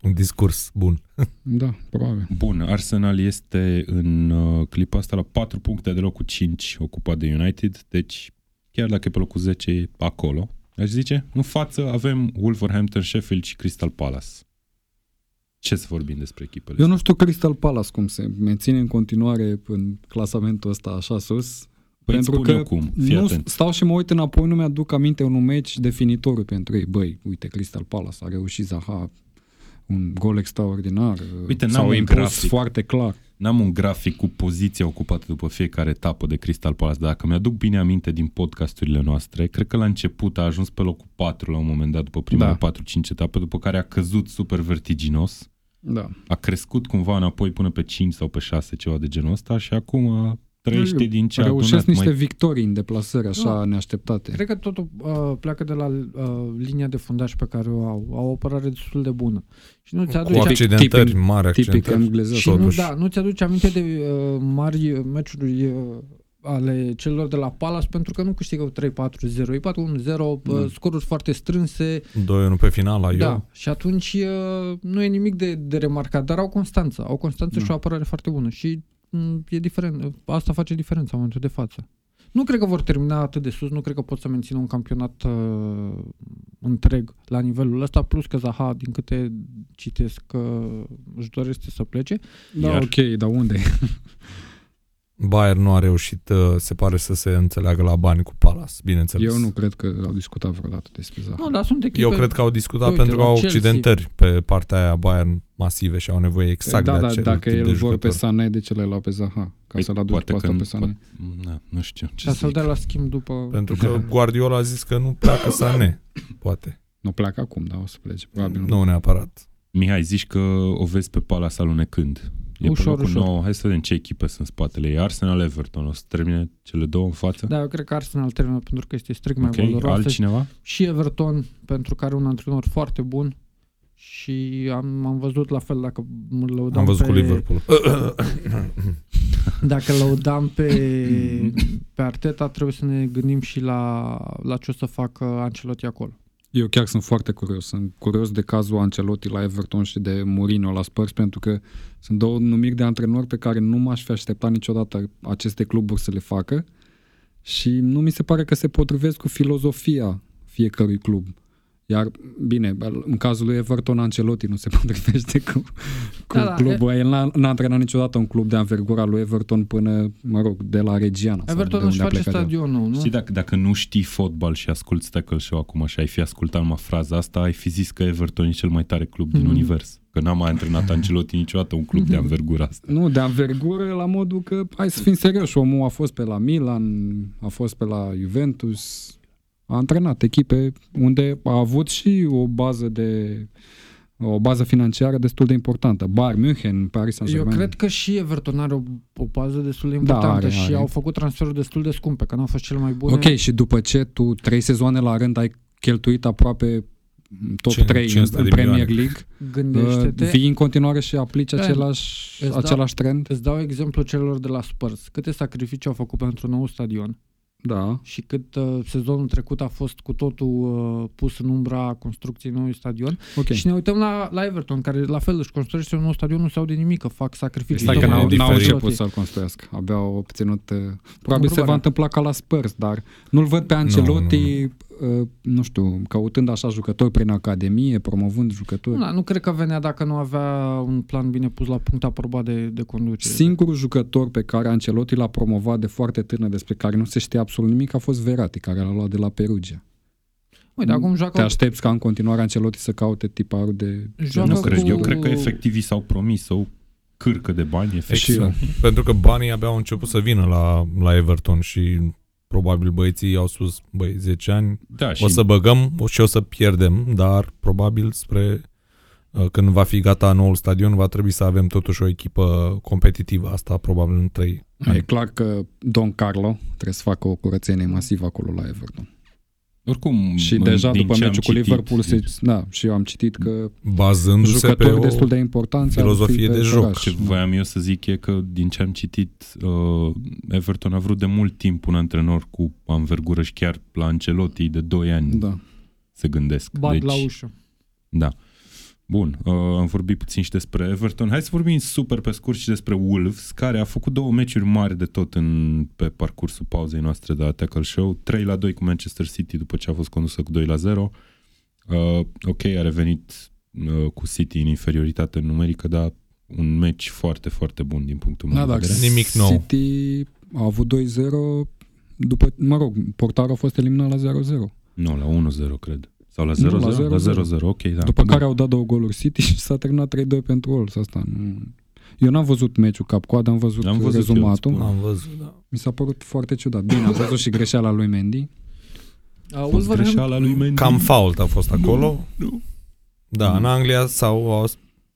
Un discurs bun. Da, probabil. Bun, Arsenal este în uh, clipa asta la patru puncte de locul cinci ocupat de United, deci chiar dacă e pe locul zece e acolo. Aș zice, în față avem Wolverhampton, Sheffield și Crystal Palace. Ce să vorbim despre echipele? Eu nu știu Crystal Palace cum se menține în continuare în clasamentul ăsta așa sus. Păi pentru că cum, nu stau și mă uit înapoi, nu mi-aduc aminte un meci definitoriu pentru ei. Băi, uite, Crystal Palace a reușit Zaha un gol extraordinar. Uite, n-am un grafic foarte clar. N-am un grafic cu poziția ocupată după fiecare etapă de Crystal Palace, dar dacă mi-aduc bine aminte din podcasturile noastre, cred că la început a ajuns pe locul patru la un moment dat, după primele da. patru-cinci etape, după care a căzut super vertiginos. Da. A crescut cumva înapoi până pe cinci sau pe șase, ceva de genul ăsta, și acum a trăiește din ce a adunat. Reușesc niște mai... victorii în deplasări așa da. neașteptate. Cred că totul uh, pleacă de la uh, linia de fundaș pe care o au. Au o apărare destul de bună. Și nu ți-aduce cu accidentări mari, tipic engleză. Și nu, da, nu ți-aduce aminte de uh, mari meciuri uh, ale celor de la Palace, pentru că nu câștigau trei patru zero, e patru unu zero, da. Scoruri foarte strânse. doi unu pe final la eu. Da, și atunci uh, nu e nimic de, de remarcat, dar au constanță. Au constanță da. și o apărare foarte bună. Și e diferent. Asta face diferența în momentul de față. Nu cred că vor termina atât de sus, nu cred că pot să mențină un campionat uh, întreg la nivelul ăsta, plus că Zaha, din câte citesc, uh, își dorește să plece. Da, iar... ok, dar unde? Bayern nu a reușit, uh, se pare, să se înțeleagă la bani cu Palace, bineînțeles. Eu nu cred că au discutat vreodată despre Zaha. Nu, dar sunt echipe... Eu cred că au discutat uite, pentru că au accidentări pe partea aia Bayern masive și au nevoie exact da, de acel da, dacă el de vor pe Sané, de ce l-ai luat pe Zaha? Ca păi să-l aduci pe asta pe Sané? Da, nu știu. Dar să-l dea la schimb după... Pentru că Guardiola a zis că nu pleacă Sané, poate. Nu pleacă acum, dar o să plece. Probabil nu, nu neapărat. Mihai, zici că o vezi pe Palace alunecând. E ușor, ușor. nouă. Hai să vedem ce echipe sunt spatele ei. Arsenal, Everton. O să termine cele două în față? Da, eu cred că Arsenal termină pentru că este strict mai okay. goloroasă. Altcineva? Și Everton, pentru că are un antrenor foarte bun și am, am văzut la fel dacă lăudam Am văzut pe... cu Liverpool. Dacă lăudam pe, pe Arteta, trebuie să ne gândim și la, la ce o să facă Ancelotti acolo. Eu chiar sunt foarte curios. Sunt curios de cazul Ancelotti la Everton și de Mourinho la Spurs, pentru că sunt două numiri de antrenori pe care nu m-aș fi așteptat niciodată aceste cluburi să le facă și nu mi se pare că se potrivesc cu filozofia fiecărui club. Iar, bine, în cazul lui Everton, Ancelotti nu se potrivește cu, cu da, clubul da, El n-a, n-a antrenat niciodată un club de anvergura lui Everton până, mă rog, de la Regiana. Everton nu-și face stadionul, nu? Știi, dacă, dacă nu știi fotbal și asculti Tackle Show acum și ai fi ascultat numai fraza asta, ai fi zis că Everton e cel mai tare club din mm-hmm. univers. Că n-a mai antrenat Ancelotti niciodată un club de anvergură asta. Nu, de anvergură la modul că, hai să fim serioși, omul a fost pe la Milan, a fost pe la Juventus... A antrenat echipe unde a avut și o bază de o bază financiară destul de importantă. Bayern München, Paris Saint-Germain. Eu cred că și Everton are o, o bază destul de importantă da, are, și are. Au făcut transferuri destul de scumpe, că n-au fost cele mai bune. Ok, și după ce tu trei sezoane la rând ai cheltuit aproape top ce, trei în, în Premier League, gândește-te, vii în continuare și aplici da, același, același dau, trend? Îți dau exemplu celor de la Spurs. Câte sacrificii au făcut pentru un nou stadion? Da. Și cât uh, sezonul trecut a fost cu totul uh, pus în umbra construcției noului stadion. Okay. Și ne uităm la, la Everton, care la fel își construiește un nou stadion, nu se aude nimic, că fac sacrificii. Stai că n-au, n-au început să-l construiască. Abia au obținut... Uh, probabil se va întâmpla ca la Spurs, dar nu-l văd pe Ancelotti no, no, nu știu, căutând așa jucători prin academie, promovând jucători. Da, nu cred că venea dacă nu avea un plan bine pus la punct, aprobat de, de conducere. Singurul jucător pe care Ancelotti l-a promovat de foarte tânăr, despre care nu se știe absolut nimic, a fost Verratti, care l-a luat de la Perugia. Uite, acum joacă... Te aștepți ca în continuare Ancelotti să caute tiparul de... Joacă nu cred, cu... eu cred că efectivii s-au promis sau cârcă de bani, efectiv. Și, pentru că banii abia au început să vină la, la Everton și probabil băieții au spus, băi, zece ani, da, și... o să băgăm și o să pierdem, dar probabil spre când va fi gata noul stadion va trebui să avem totuși o echipă competitivă, asta probabil în trei ani. E clar că Don Carlo trebuie să facă o curățenie masivă acolo la Everton. Oricum, și deja după meciul cu Liverpool, se, da, și eu am citit că bazându-se pe o destul de importanți filozofie de joc. Oraș, ce da. voiam eu să zic e că, din ce am citit, uh, Everton a vrut de mult timp un antrenor cu anvergură și chiar la Ancelotti de doi ani, da. se gândesc. Bat deci, la ușă. Da. Bun, uh, am vorbit puțin și despre Everton. Hai să vorbim super pe scurt și despre Wolves, care a făcut două meciuri mari de tot în, pe parcursul pauzei noastre de la Tackle Show. trei la doi cu Manchester City după ce a fost condusă cu doi la zero. Uh, ok, a revenit uh, cu City în inferioritate numerică, dar un meci foarte, foarte bun din punctul meu da, de vedere. Nimic nou. City a avut doi zero după, mă rog, portarul a fost eliminat la zero zero. Nu, la unu zero, cred. Sau la zero zero, nu, la zero zero, la zero zero, ok, da. După care au dat două goluri City și s-a terminat trei doi pentru Wolves, asta. Nu. Eu n-am văzut meciul cap-coadă, am văzut, am văzut rezumatul. Eu, am văzut, da. Mi s-a părut foarte ciudat. Bine, am văzut și greșeala lui Mendy. A fost greșeala lui Mendy. Cam fault a fost acolo. Nu, nu. Da, nu. În Anglia s-au,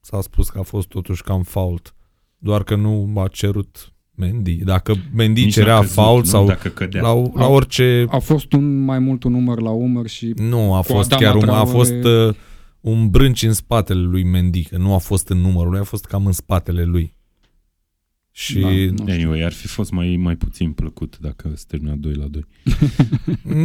s-a spus că a fost totuși cam fault. Doar că nu a cerut Mendy. Dacă Mendy nici cerea crezut, fault sau la, la orice... A fost un, mai mult un umăr la umăr și... Nu, a fost chiar un... A fost uh, un brânci în spatele lui Mendy, că nu a fost în numărul lui, a fost cam în spatele lui. Și... Da, anyway, ar fi fost mai, mai puțin plăcut dacă se termina doi la doi.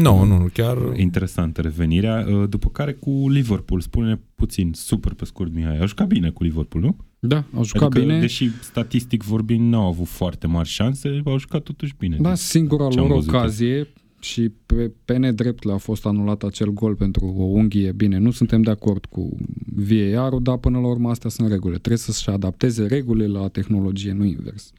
Nu, nu, chiar... Interesantă revenirea. După care cu Liverpool, spune puțin, super pe scurt, Mihai, a jucat bine cu Liverpool, nu? Da, au jucat adică, bine. Deși statistic vorbind n-au avut foarte mari șanse, au jucat totuși bine. Da, singura lor ocazie și pe, pe nedrept le-a fost anulat acel gol pentru o unghie. Bine, nu suntem de acord cu V A R-ul, dar până la urmă astea sunt regulile. Trebuie să-și adapteze regulile la tehnologie, nu invers.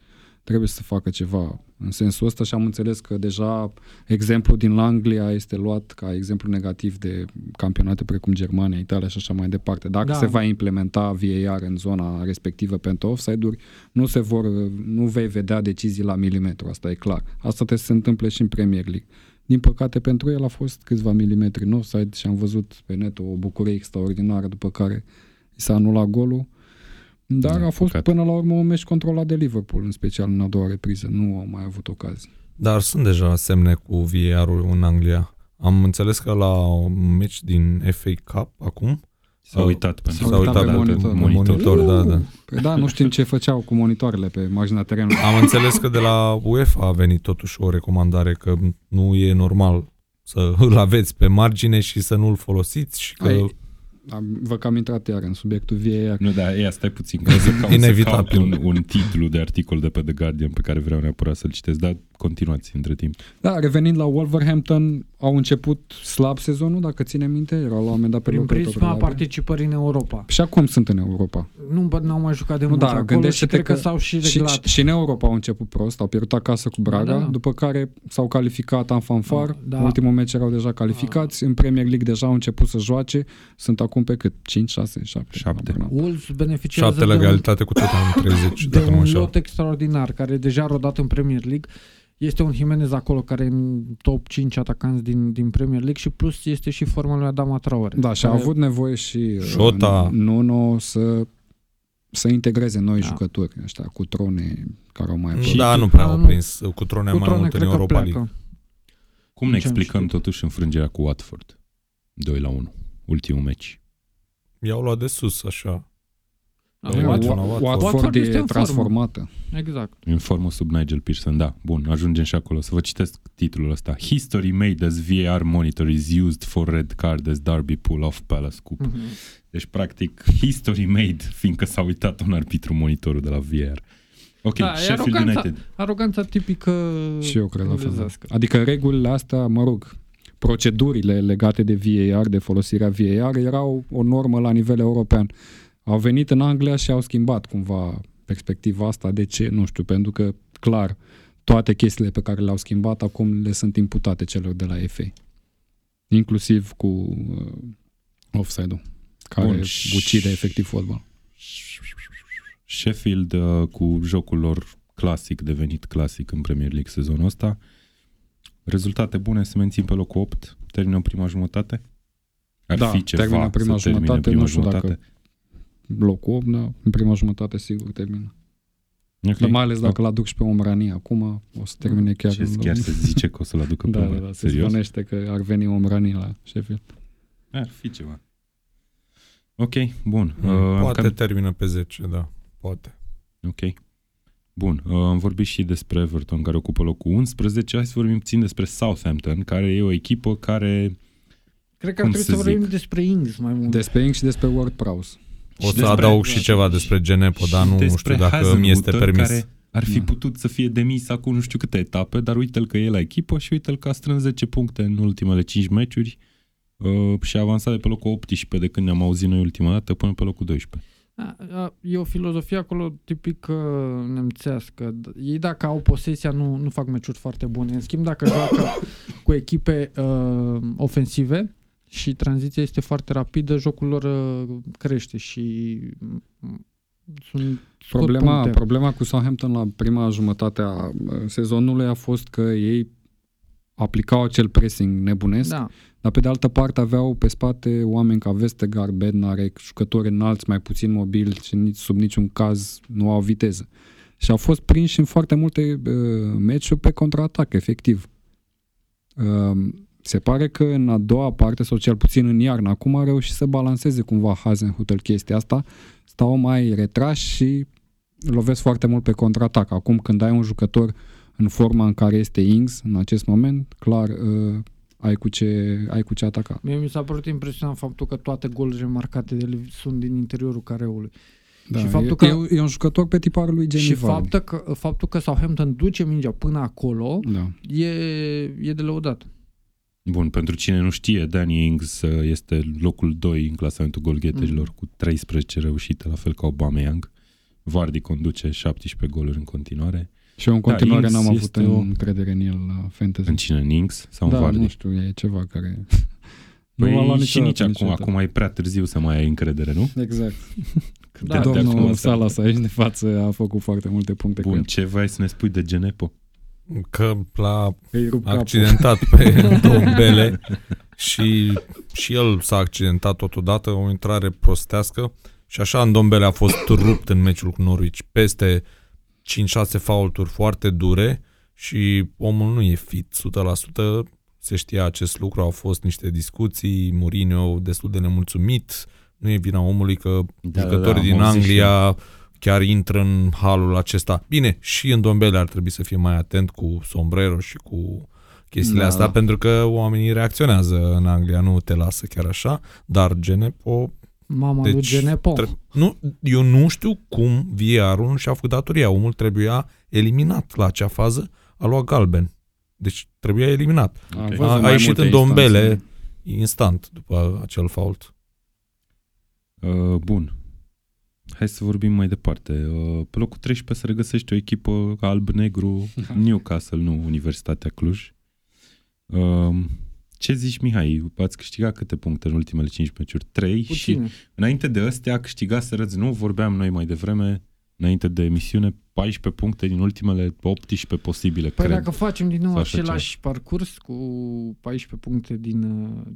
Trebuie să facă ceva în sensul ăsta și am înțeles că deja exemplul din Anglia este luat ca exemplu negativ de campionate precum Germania, Italia și așa mai departe. Dacă da. se va implementa V A R în zona respectivă pentru offside-uri, nu se vor, nu vei vedea decizii la milimetru, asta e clar. Asta trebuie să se întâmple și în Premier League. Din păcate pentru el a fost câțiva milimetri în offside și am văzut pe net o bucurie extraordinară după care s-a anulat golul. Dar de a fost păcat. Până la urmă un meci controlat de Liverpool, în special în a doua repriză. Nu au mai avut ocazii. Dar sunt deja semne cu V A R-ul în Anglia. Am înțeles că la un meci din F A Cup acum s-a uitat pe s-a uitat, uitat pe monitor. monitor, monitor Uu, da, da. Păi da, nu știm ce făceau cu monitoarele pe marginea terenului. Am înțeles că de la UEFA a venit totuși o recomandare că nu e normal să îl aveți pe margine și să nu îl folosiți și că... Ai... Vă cam intrat iar în subiectul V A R. Nu, dar ea, stai puțin, că inevitabil un, un titlu de articol de pe The Guardian pe care vreau neapărat să-l citesc, dar continuați între timp. Da, revenind la Wolverhampton, au început slab sezonul, dacă ține minte, erau la un moment dat pe locul Prin prisma participării în Europa. Și acum sunt în Europa. Nu, bă, n-au mai jucat de mult da, acolo și cred că, că s-au și reglat. Și, și în Europa au început prost, au pierdut acasă cu Braga, da, da. după care s-au calificat în fanfar, da. ultimul meci erau deja calificați, da. în Premier League deja au început să joace, sunt acum pe cât? cinci, șase, șapte Wolves beneficiază șapte de legalitate cu Tottenham treizeci de un lot extraordinar, care deja a rodat în Premier League. Este un Jimenez acolo care e în top cinci atacanți din, din Premier League și plus este și forma lui Adama Traore. Da, și a avut nevoie și Jota. Nuno să, să integreze noi da. jucători ăștia cu trone care au mai apărut. Da, nu prea au prins. Cu trone cu mai trone, mult în Europa League. Cum ne explicăm totuși înfrângerea cu Watford? doi la unu Ultimul meci. I-au luat de sus, așa. Watford este transformată. Exact. În formă sub Nigel Pearson, da. Bun, ajungem și acolo. Să vă citesc titlul ăsta. History made as V A R monitor is used for red card as Derby pull-off Palace Cup. Mm-hmm. Deci, practic, history made, fiindcă s-a uitat un arbitru monitorul de la V A R. Ok, da, Sheffield United. Aroganța tipică... Și eu cred la fel. Adică regulile astea, mă rog... procedurile legate de V A R, de folosirea V A R, erau o normă la nivel european. Au venit în Anglia și au schimbat cumva perspectiva asta. De ce? Nu știu, pentru că, clar, toate chestiile pe care le-au schimbat acum le sunt imputate celor de la F A. Inclusiv cu uh, offside-ul, care Bun. ucide efectiv fotbal. Sheffield uh, cu jocul lor clasic, devenit clasic în Premier League sezonul ăsta. Rezultate bune, se mențin pe locul opt, termină prima jumătate? Ar da, fi ceva termină prima să jumătate, termine prima nu știu jumătate. Dacă locul opt, da, în prima jumătate sigur termină. Okay. Dar mai ales dacă da. l-aduc și pe Omrani acum, o să termine chiar... Ce chiar se zice că o să-l aducă pe da, Omrani? Da, da, se spunește că ar veni Omrani la Sheffield. Ar fi ceva. Ok, bun. Mm, uh, poate cam... termină pe zece, da, poate. Ok. Bun, uh, am vorbit și despre Everton, care ocupă locul unsprezece. Hai să vorbim puțin despre Southampton, care e o echipă care... Cred că ar trebui să vorbim zic? despre Ings mai mult. Despre Ings și despre Ward Prowse. O să adaug și ceva despre Genepo, dar nu știu dacă mi este permis. Care ar fi putut să fie demis acum nu știu câte etape, dar uite-l că e la echipă și uite-l că a strâns zece puncte în ultimele cinci meciuri uh, și a avansat de pe locul optsprezece de când ne-am auzit noi ultima dată până pe locul doisprezece. A, a, e o filozofie acolo tipic uh, nemțească. Ei dacă au posesia nu, nu fac meciuri foarte bune. În schimb dacă joacă cu echipe uh, ofensive și tranziția este foarte rapidă, jocul lor uh, crește și sunt problema, problema cu Southampton la prima jumătate a sezonului a fost că ei aplicau acel pressing nebunesc, da. Dar pe de altă parte aveau pe spate oameni ca Vestergaard, Bednarek, jucători înalți, mai puțin mobili și nici, sub niciun caz nu au viteză. Și au fost prinși în foarte multe uh, meciuri pe contraatac, efectiv. Uh, se pare că în a doua parte, sau cel puțin în iarnă, acum a reușit să balanceze cumva Hasenhüttl chestia asta, stau mai retrași și lovesc foarte mult pe contraatac. Acum când ai un jucător în forma în care este Ings în acest moment, clar uh, ai, cu ce, ai cu ce ataca. Mie mi s-a părut impresionant faptul că toate golurile marcate de ele sunt din interiorul careului. Da, și faptul e, că e, e un jucător pe tiparul lui Jenny. Și faptul că, faptul că Southampton duce mingea până acolo, da. e, e de lăudat. Bun, pentru cine nu știe, Danny Ings este locul doi în clasamentul golgheterilor mm. cu treisprezece reușite, la fel ca Aubameyang. Vardy conduce șaptesprezece goluri în continuare. Și eu în continuare da, n-am avut o... încredere în el la fantasy. În cine? În Ings sau în da, Vardy? Da, nu știu, e ceva care... Păi și nici acum, acum e prea târziu să mai ai încredere, nu? Exact. Da, domnul Salas aici de față a făcut foarte multe puncte. Bun, ce vrei să ne spui de Genepo? Că l-a accidentat pe Dembélé și, și el s-a accidentat totodată, o intrare prostească și așa în Dembélé a fost rupt în meciul cu Norwich peste cinci șase faulturi foarte dure și omul nu e fit o sută la sută, se știa acest lucru, au fost niște discuții, Mourinho destul de nemulțumit, nu e vina omului că da, jucătorii da, din Anglia chiar intră în halul acesta. Bine, și în Dembélé ar trebui să fie mai atent cu sombrero și cu chestiile da. astea, pentru că oamenii reacționează în Anglia, nu te lasă chiar așa, dar Genepo... Mama deci, lui Genepo. Tre- nu, eu nu știu cum V A R-ul nu și-a făcut datoria. Omul trebuia eliminat la acea fază, a luat galben. Deci trebuia eliminat. Okay. A, a ieșit în Dembélé instant după acel fault. Uh, bun. Hai să vorbim mai departe. Pe locul treisprezece se regăsește o echipă alb-negru, Newcastle, nu Universitatea Cluj. Ce zici, Mihai? Ați câștigat câte puncte în ultimele cinci meciuri? trei și înainte de astea câștigaserăți, nu vorbeam noi mai devreme, înainte de emisiune, paisprezece puncte din ultimele optsprezece posibile. Păi cred. Dacă facem din nou același parcurs cu paisprezece puncte din,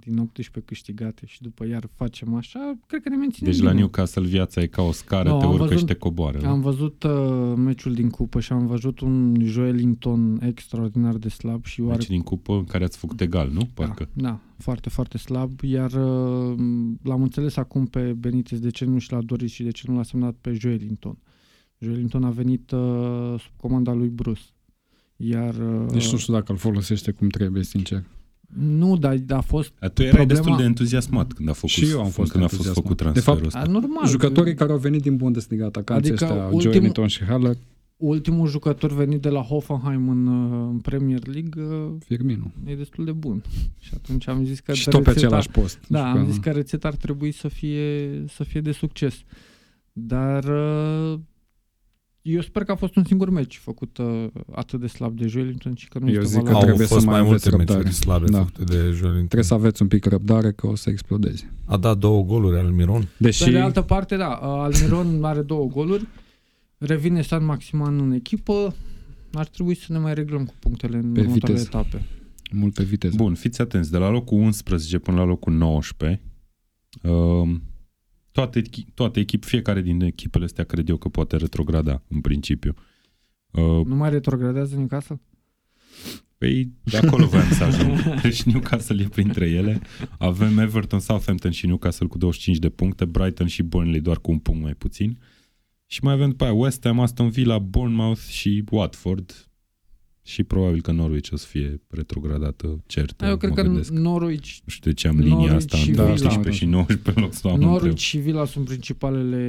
din optsprezece câștigate și după iar facem așa, cred că ne menținem. Deci la Newcastle viața e ca o scară, no, te urcă văzut, și te coboară. Am văzut uh, meciul din cupă și am văzut un Joelinton extraordinar de slab. Și oare... Meci din cupă în care ați făcut egal, nu? Parcă. Da, da, foarte, foarte slab. Iar uh, l-am înțeles acum pe Benitez de ce nu și l-a dorit și de ce nu l-a semnat pe Joelinton. Joelinton a venit uh, sub comanda lui Bruce. Iar, uh, deci nu știu dacă îl folosește cum trebuie, sincer. Nu, dar a fost a, tu erai problema... destul de entuziasmat când a făcut, și eu am fost când a fost făcut transferul ăsta. De fapt, a, normal. Jucătorii că... care au venit din Bundesliga, atacanții adică ăștia, ultim... Joelinton și Haller, ultimul jucător venit de la Hoffenheim în, în Premier League, Firmino, e destul de bun. Și atunci am zis că și tot pe același post. Da, am zis că rețeta ar trebui să fie, să fie de succes. Dar eu sper că a fost un singur meci făcut atât de slab de Joelinton și că nu eu zic că au trebuie să mai aveți răbdare. Slabe da. de trebuie să aveți un pic răbdare că o să explodeze. A dat două goluri Almiron. Deși... Pe de altă parte, da, Almiron are două goluri. Revine San Maximan în echipă. Ar trebui să ne mai reglăm cu punctele în următoarele etape. Mult pe viteză. Bun, fiți atenți. De la locul unsprezece până la locul nouăsprezece um, toate, toate echipe, fiecare din echipele astea cred eu că poate retrograda în principiu. Uh, nu mai retrogradează Newcastle? Păi de acolo voiam să ajung. Deci Newcastle e printre ele. Avem Everton, Southampton și Newcastle cu douăzeci și cinci de puncte, Brighton și Burnley doar cu un punct mai puțin. Și mai avem după aia West Ham, Aston Villa, Bournemouth și Watford. Și probabil că Norwich o să fie retrogradată, cert. Eu cred că gândesc. Norwich... Nu știu de ce am Norwich linia asta între unsprezece și nouăsprezece pe loc să am Norwich și Villa sunt principalele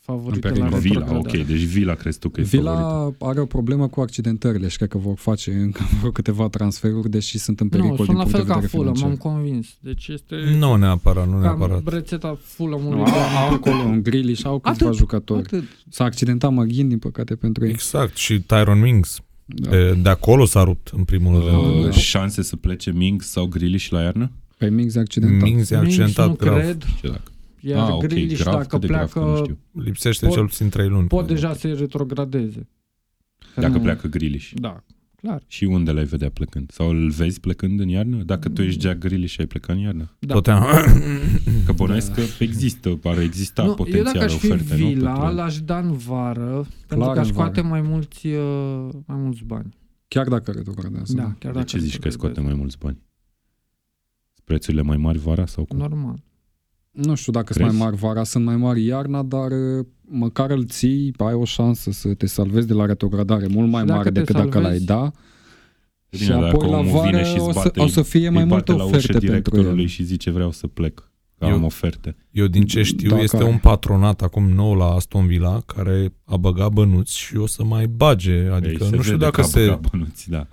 favorite la retrogradare. Ok, deci Villa crezi tu că e Villa favorită. Are o problemă cu accidentările și cred că vor face încă câteva transferuri, deși sunt în pericol nu, din punct de vedere financiar. Nu, sunt la fel ca Fulham, m-am convins. Deci este... Nu neapărat, nu neapărat. Cam rețeta Fulham-ului. Au acolo un Grealish, au câțiva jucători. S-a accidentat McGinn, din păcate, pentru ei. Exact, și Tyrone Mings. De, de acolo s-a rupt, în primul uh, rând. Da. Șanse să plece Mings sau Grealish la iarnă? Păi Mings e accidentat. Mings e accidentat Mings nu grav. Cred. Ce dacă? Iar ah, Grealish okay, dacă pleacă... Grav, nu știu. Lipsește pot, cel puțin trei luni. Pot deja să-i retrogradeze. Dacă nu... pleacă Grealish. Da, clar. Și unde l-ai vedea plecând? Sau îl vezi plecând în iarnă? Dacă tu ești Jack Grealish și ai plecat în iarnă? Da. Tot am... Că bănuiesc da. că există, ar exista nu, potențial oferte. Eu dacă aș fi Villa, l-aș da în vară, pentru că aș scoate mai mulți, uh, mai mulți bani. Chiar dacă retrogradează. Da, chiar dacă de ce zici că scoate mai mulți bani? Prețurile mai mari vara sau cum? Normal. Nu știu dacă Crezi? sunt mai mari vara, sunt mai mari iarna, dar măcar îl ții, ai o șansă să te salvezi de la retrogradare mult mai mare decât salvezi, dacă l-ai da. Bine, și apoi la vară și o, să, o să fie mai multe oferte pentru el. Și zice vreau să plec, că eu, am oferte. Eu din ce știu dacă este ai. un patronat acum nou la Aston Villa care a băgat bănuți și o să mai bage. Adică Ei, nu știu dacă se... Bănuți, da.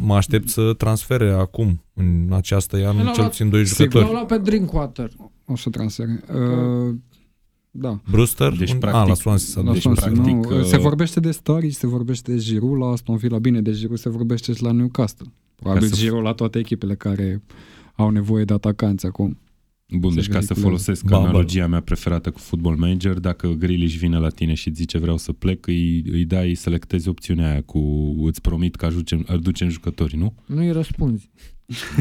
Mă aștept să transfere acum, în această iarnă, cel puțin doi jucători. L-au luat pe Drinkwater. O să transfere. Uh, da. Brewster? Deci, un... practic, a, la Swansea. La Swansea deci, practic, uh... Se vorbește de Sturridge, se vorbește de Giroud la Aston Villa. Bine, de Giroud se vorbește și la Newcastle. Probabil să... Giroud la toate echipele care au nevoie de atacanți acum. Bun, se deci ca să folosesc ba, analogia ba. mea preferată cu Football Manager, dacă Grealish vine la tine și zice vreau să plec, îi, îi dai, îi selectezi opțiunea aia cu îți promit că aducem, aducem jucători, nu? Nu îi răspunzi.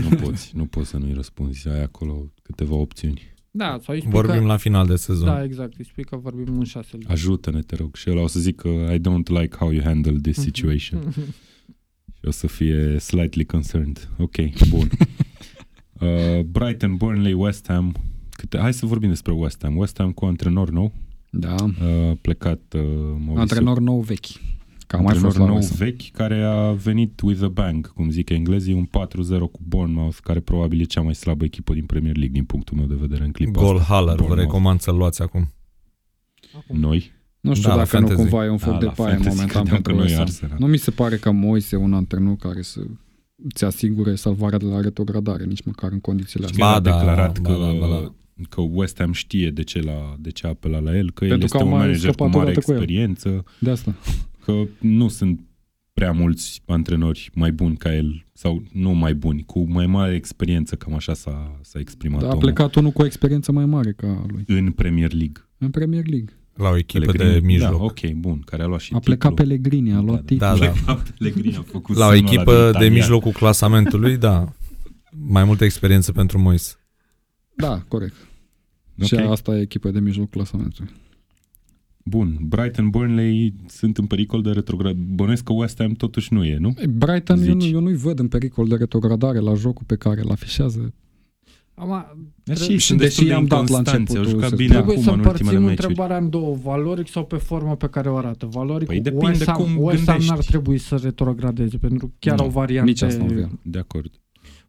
Nu poți, nu poți să nu îi răspunzi. Ai acolo câteva opțiuni. Da, sau vorbim că... la final de sezon. Da, exact, îi spui că vorbim în șase luni. Ajută-ne, te rog. Și el o să zic că I don't like how you handle this situation. Și o să fie slightly concerned. Ok, bun. uh, Brighton, Burnley, West Ham. Câte... Hai să vorbim despre West Ham. West Ham cu antrenor nou. Da. Uh, plecat uh, Mauricio. Antrenor nou vechi. Că mai fost nou vechi care a venit with a bang, cum zic englezii, un patru zero cu Bournemouth, care probabil e cea mai slabă echipă din Premier League, din punctul meu de vedere în clipa Goal asta. Haller, vă recomand să-l luați acum. acum. Noi? Nu știu da, dacă nu cumva e un foc da, de paie momentan pentru asta. Nu mi se pare că Moise e un antrenor care să îți asigure salvarea de la retrogradare, nici măcar în condițiile astea. Ba, da, a declarat ba, că... Ba, ba, ba. că West Ham știe de ce, la, de ce apela la el, că pentru el este că un manager cu mare experiență. Cu de asta. Că nu sunt prea mulți antrenori mai buni ca el, sau nu mai buni, cu mai mare experiență, cam așa s-a, s-a exprimat da, omul. A plecat unul cu o experiență mai mare ca lui. În Premier League. În Premier League. La o echipă Pellegrini. de mijloc. Da, ok, bun, care a luat și a titlu. Plecat Pellegrini, a luat da, titlu. Da, da. Pellegrini a făcut la o echipă de mijlocul clasamentului, da. Mai multă experiență pentru Moise. Da, corect. Okay. Și asta e echipa de mijloc clasamentului. Bun, Brighton, Burnley sunt în pericol de retrogradare. Bănuiesc că West Ham totuși nu e, nu? Brighton eu, eu nu-i văd în pericol de retrogradare la jocul pe care îl afișează. Ama, și și deși i-am dat la începutul. Trebuie să împărțim în întrebarea în două, valoric sau pe formă pe care o arată. Valoric, păi depinde cum West Ham n-ar trebui să retrogradeze, pentru că chiar no, o variantă... Nici asta nu avea. De acord.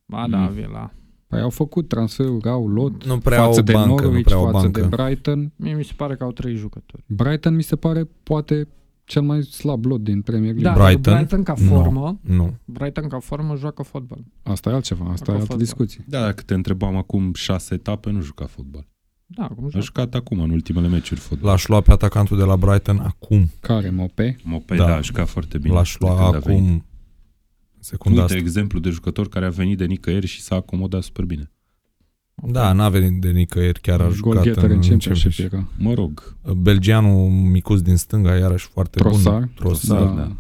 Ba da, mm. avea la... Păi au făcut transferuri, au lot nu prea față au de bancă, Norwich, nu prea față bancă. de Brighton. Mie mi se pare că au trei jucători. Brighton mi se pare poate cel mai slab lot din Premier League. Da, Brighton, Brighton ca formă, nu, nu. Brighton ca formă joacă fotbal. Asta e altceva, asta e altă discuție. Da, dacă te întrebam acum șase etape, nu juca fotbal. Da, acum joacă. A jucat acum, în ultimele meciuri fotbal. L-aș lua pe atacantul de la Brighton acum. Care, Mopé? Mopé, da, da, a jucat foarte bine. L-aș lua acum. Secunda Uite, asta. Exemplu de jucător care a venit de nicăieri și s-a acomodat super bine. Da, n-a venit de nicăieri, chiar a jucat în Champions League. Mă rog. Belgianul micuț din stânga, iarăși foarte Trossard. bun. Trossard, Trossard, da.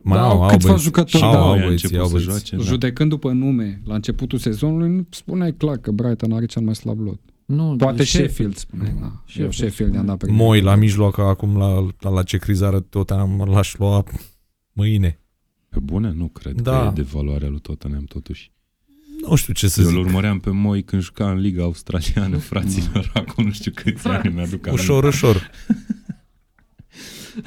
Mai da, au, au câțiva jucători, au, da, au băieți, au băieți. Joace, da. Judecând după nume, la începutul sezonului, nu spuneai clar că Brighton are cel mai slab lot. Nu, poate Sheffield, spune. Da. Sheffield, Sheffield ne-a dat pe Moi, la mijloc, acum la, la, la ce crizare tot am, l-aș lua mâine. Pe bune? Nu cred da. că e de valoarea lui Tottenham totuși. Nu știu ce să Eu zic. Eu îl urmăream pe Moi când juca în Liga Australiană, fraților, acum nu știu câți ani mi-aduc. Ușor, ușor.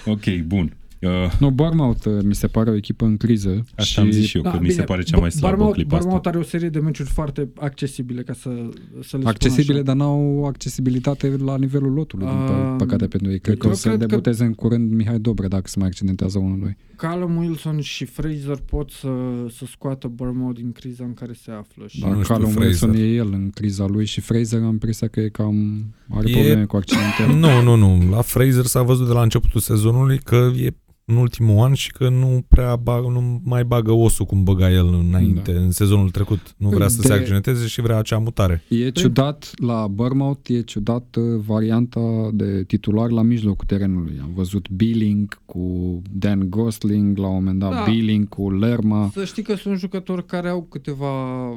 Ok, bun. Uh... No, Bournemouth mi se pare o echipă în criză. Așa și... am zis și eu, da, că bine, mi se pare cea mai slabă clipa asta. Bournemouth are o serie de meciuri foarte accesibile, ca să, să le Accesibile, așa. Dar n-au accesibilitate la nivelul lotului, uh... din păcate pentru ei. Cred că o să debuteze că... în curând Mihai Dobre, dacă se mai accidentează unul lui. Callum Wilson și Fraser pot să, să scoată Bournemouth din criza în care se află. Și da, Callum Wilson e el în criza lui și Fraser am impresia că e cam are e... probleme cu accidentele. Nu, nu, nu. La Fraser s-a văzut de la începutul sezonului că e în ultimul an și că nu prea bag, nu mai bagă osul cum băga el înainte, da. în sezonul trecut. Nu vrea de... să se accidenteze și vrea acea mutare. E de... ciudat la Bournemouth, e ciudat varianta de titular la mijlocul terenului. Am văzut Billing cu Dan Gosling, la un moment dat da. Billing cu Lerma. Să știi că sunt jucători care au câteva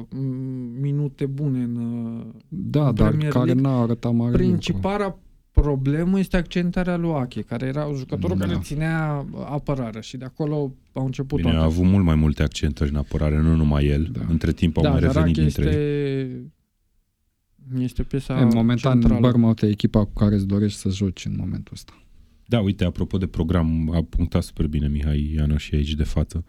minute bune în Da, în dar Premier care League. n-a arătat mare Principala Problema este accentarea lui Ache, care era jucătorul da. care ținea apărarea și de acolo au început. Bine, a avut mult mai multe accentări în apărare, nu numai el. Da. Între timp au da, mai revenit dintre este... ei. Este piesa e, momentan Bournemouth e echipa cu care îți dorești să joci în momentul ăsta. Da, uite, apropo de program, a punctat super bine Mihai Ianoși aici de față.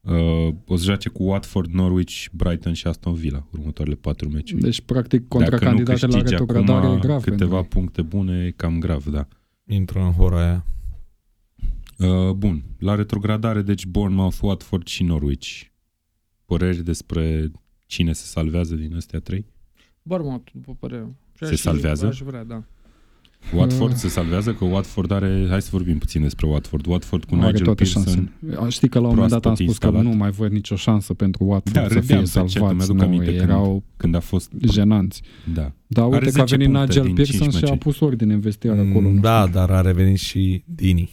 Uh, o să joace cu Watford, Norwich, Brighton și Aston Villa, următoarele patru meciuri. Deci, practic, contracandidate la retrogradare e grav. Câteva puncte bune, e cam grav, da. Intră în hora aia. Uh, bun, la retrogradare, deci Bournemouth, Watford și Norwich. Păreri despre cine se salvează din astea trei? Bournemouth, după părere. Se salvează? Aș vrea, da. Watford se salvează, că Watford are... Hai să vorbim puțin despre Watford. Watford cu Nigel Pearson. Șansele. Știi că la un moment dat am spus instalat. că nu mai văd nicio șansă pentru Watford da, să fie salvați. Nu, erau când a fost... jenanți. Da. Dar uite are că a venit Nigel Pearson și a pus ordine în vestiar acolo. Mm, da, știu. dar a revenit și Dini.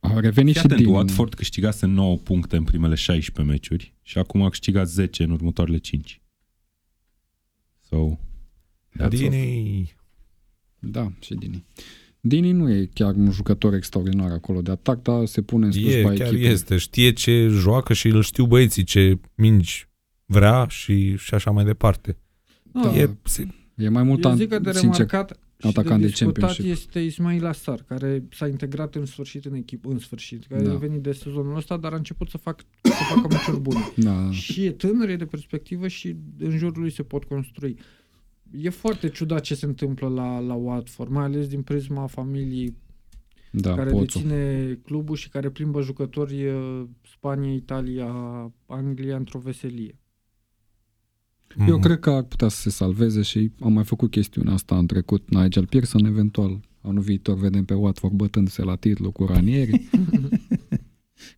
A revenit și, și Dini. Watford câștigase nouă puncte în primele șaisprezece meciuri și acum a câștigat zece în următoarele cinci. So, Dini... Da, și Dini. Dini nu e chiar un jucător extraordinar acolo de atac, dar se pune în slujba echipei. E, chiar este. Știe ce joacă și îl știu băieții ce mingi vrea și, și așa mai departe. Da. E, se... e mai mult an... de sincer atacant de Championship. Este Ismail Assar, care s-a integrat în sfârșit în echipă, în sfârșit, care da. a venit de sezonul ăsta, dar a început să, fac, să facă meciuri bune. Da. Și e tânăr, e de perspectivă și în jurul lui se pot construi. E foarte ciudat ce se întâmplă la, la Watford, mai ales din prisma familiei da, care poțu. deține clubul și care plimbă jucători Spania, Italia, Anglia într-o veselie. Mm-hmm. Eu cred că ar putea să se salveze și am mai făcut chestiunea asta în trecut. Nigel Pearson, eventual, anul viitor vedem pe Watford bătându-se la titlu cu Ranieri.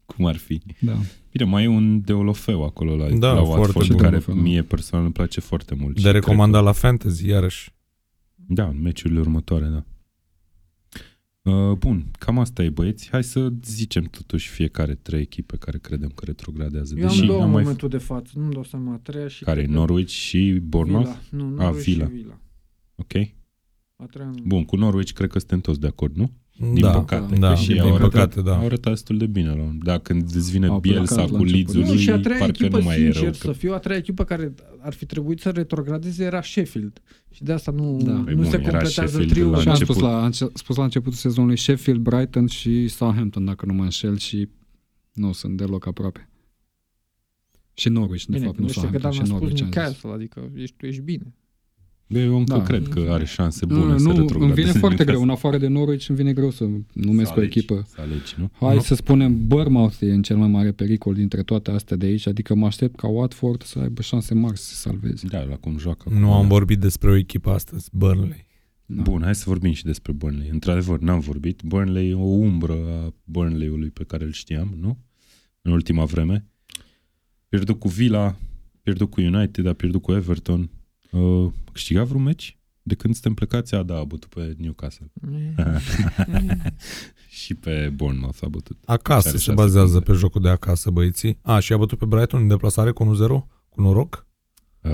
Cum ar fi. Da. Bine, mai e un Deulofeu acolo la, da, la Watford, care Deulofeu, mie personal îmi place foarte mult. De recomandat că... la Fantasy, iarăși. Da, în meciurile următoare, da. Uh, bun, cam asta e, băieți. Hai să zicem totuși fiecare trei echipe care credem că retrogradează. Eu Deși am două în momentul f- de față, nu-mi dau seama, a treia și... Care e, Norwich și Bournemouth? Villa. Nu, Norwich a, Villa. și Villa. Ok. A treia, nu. Bun, cu Norwich cred că suntem toți de acord, nu? Din da, păcate, da, că și au arătat, da. au arătat destul de bine la un... Dacă îți vine Bielsa cu Leeds-ul lui, parcă nu mai e rău. Că... Să fiu, a treia echipă care ar fi trebuit să retrogradeze era Sheffield. Și de asta nu, da. nu bun, se completează triul. Și am spus la, am spus la începutul sezonului Sheffield, Brighton și Southampton, dacă nu mă înșel, și nu sunt deloc aproape. Și Norwich, de bine, fapt, nu Southampton, și Norwich. Bine, că dar m-a spus Newcastle, adică ești, tu ești bine. Eu încă da. cred că are șanse bune nu, să retrogradeze. Îmi vine foarte greu, în afară de Norwich, îmi vine greu să numesc să alegi, o echipă. Să alegi, nu? Hai no. să spunem, Bournemouth e în cel mai mare pericol dintre toate astea de aici, adică mă aștept ca Watford să aibă șanse mari să se salveze. Da, la cum joacă. Nu acolo. Am vorbit despre o echipă astăzi, Burnley. Da. Bun, hai să vorbim și despre Burnley. Într-adevăr, n-am vorbit. Burnley e o umbră a Burnley-ului pe care îl știam, nu? În ultima vreme. Pierdut cu Villa, pierdut cu United, a pierdut cu Everton. Uh, câștiga vreun meci? De când suntem plecați? A, da, a bătut pe Newcastle. Și pe Bournemouth a bătut. Acasă se bazează pe jocul de acasă, băieții. A, și a bătut pe Brighton în deplasare cu unu zero? Cu noroc? Uh,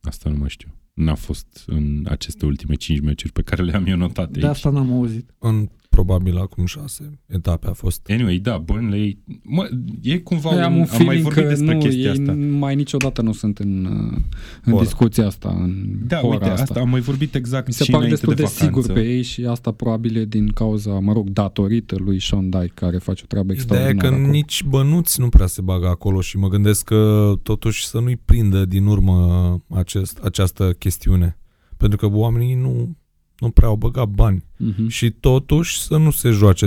asta nu mai știu. N-a fost în aceste ultime cinci meciuri pe care le-am eu notate aici. De asta n-am auzit. În probabil acum șase etape a fost. Anyway, da, Burnley... Mă, e cumva... Ei, am un, am mai vorbit despre nu, chestia asta. Mai niciodată nu sunt în, în discuția asta. În da, uite, asta. asta am mai vorbit exact și înainte de vacanță. Mi se pare destul de sigur pe ei și asta probabil e din cauza, mă rog, datorită lui Sean Dyche, care face o treabă extraordinară. Ideea e că acolo. Nici bănuți nu prea se bagă acolo și mă gândesc că totuși să nu-i prindă din urmă acest, această chestiune. Pentru că oamenii nu... nu prea au băgat bani uh-huh. și totuși să nu se joace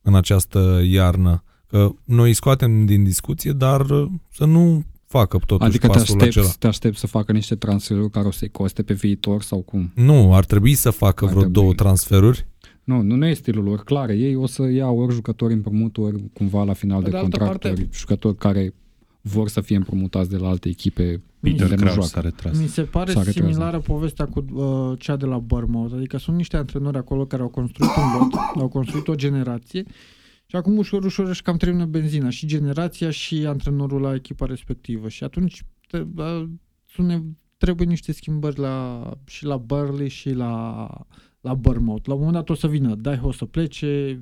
în această iarnă. Că noi îi scoatem din discuție, dar să nu facă totuși adică pasul acela. Adică te aștepți, te aștepți să facă niște transferuri care o să-i coste pe viitor sau cum? Nu, ar trebui să facă ar vreo trebui. două transferuri. Nu, nu e stilul lor, clar. Ei o să iau ori jucători împrumuturi cumva la final de, de contract, ori jucători care vor să fie împrumutați de la alte echipe. Peter Crouch s-a retras. Mi se pare similară povestea cu uh, cea de la Bournemouth. Adică sunt niște antrenori acolo care au construit un lot, au construit o generație și acum ușor, ușor își cam termină benzina. Și generația și antrenorul la echipa respectivă. Și atunci te, uh, sune, trebuie niște schimbări la, și la Burnley și la, la Bournemouth. La un moment dat o să vină Dyche, o să plece,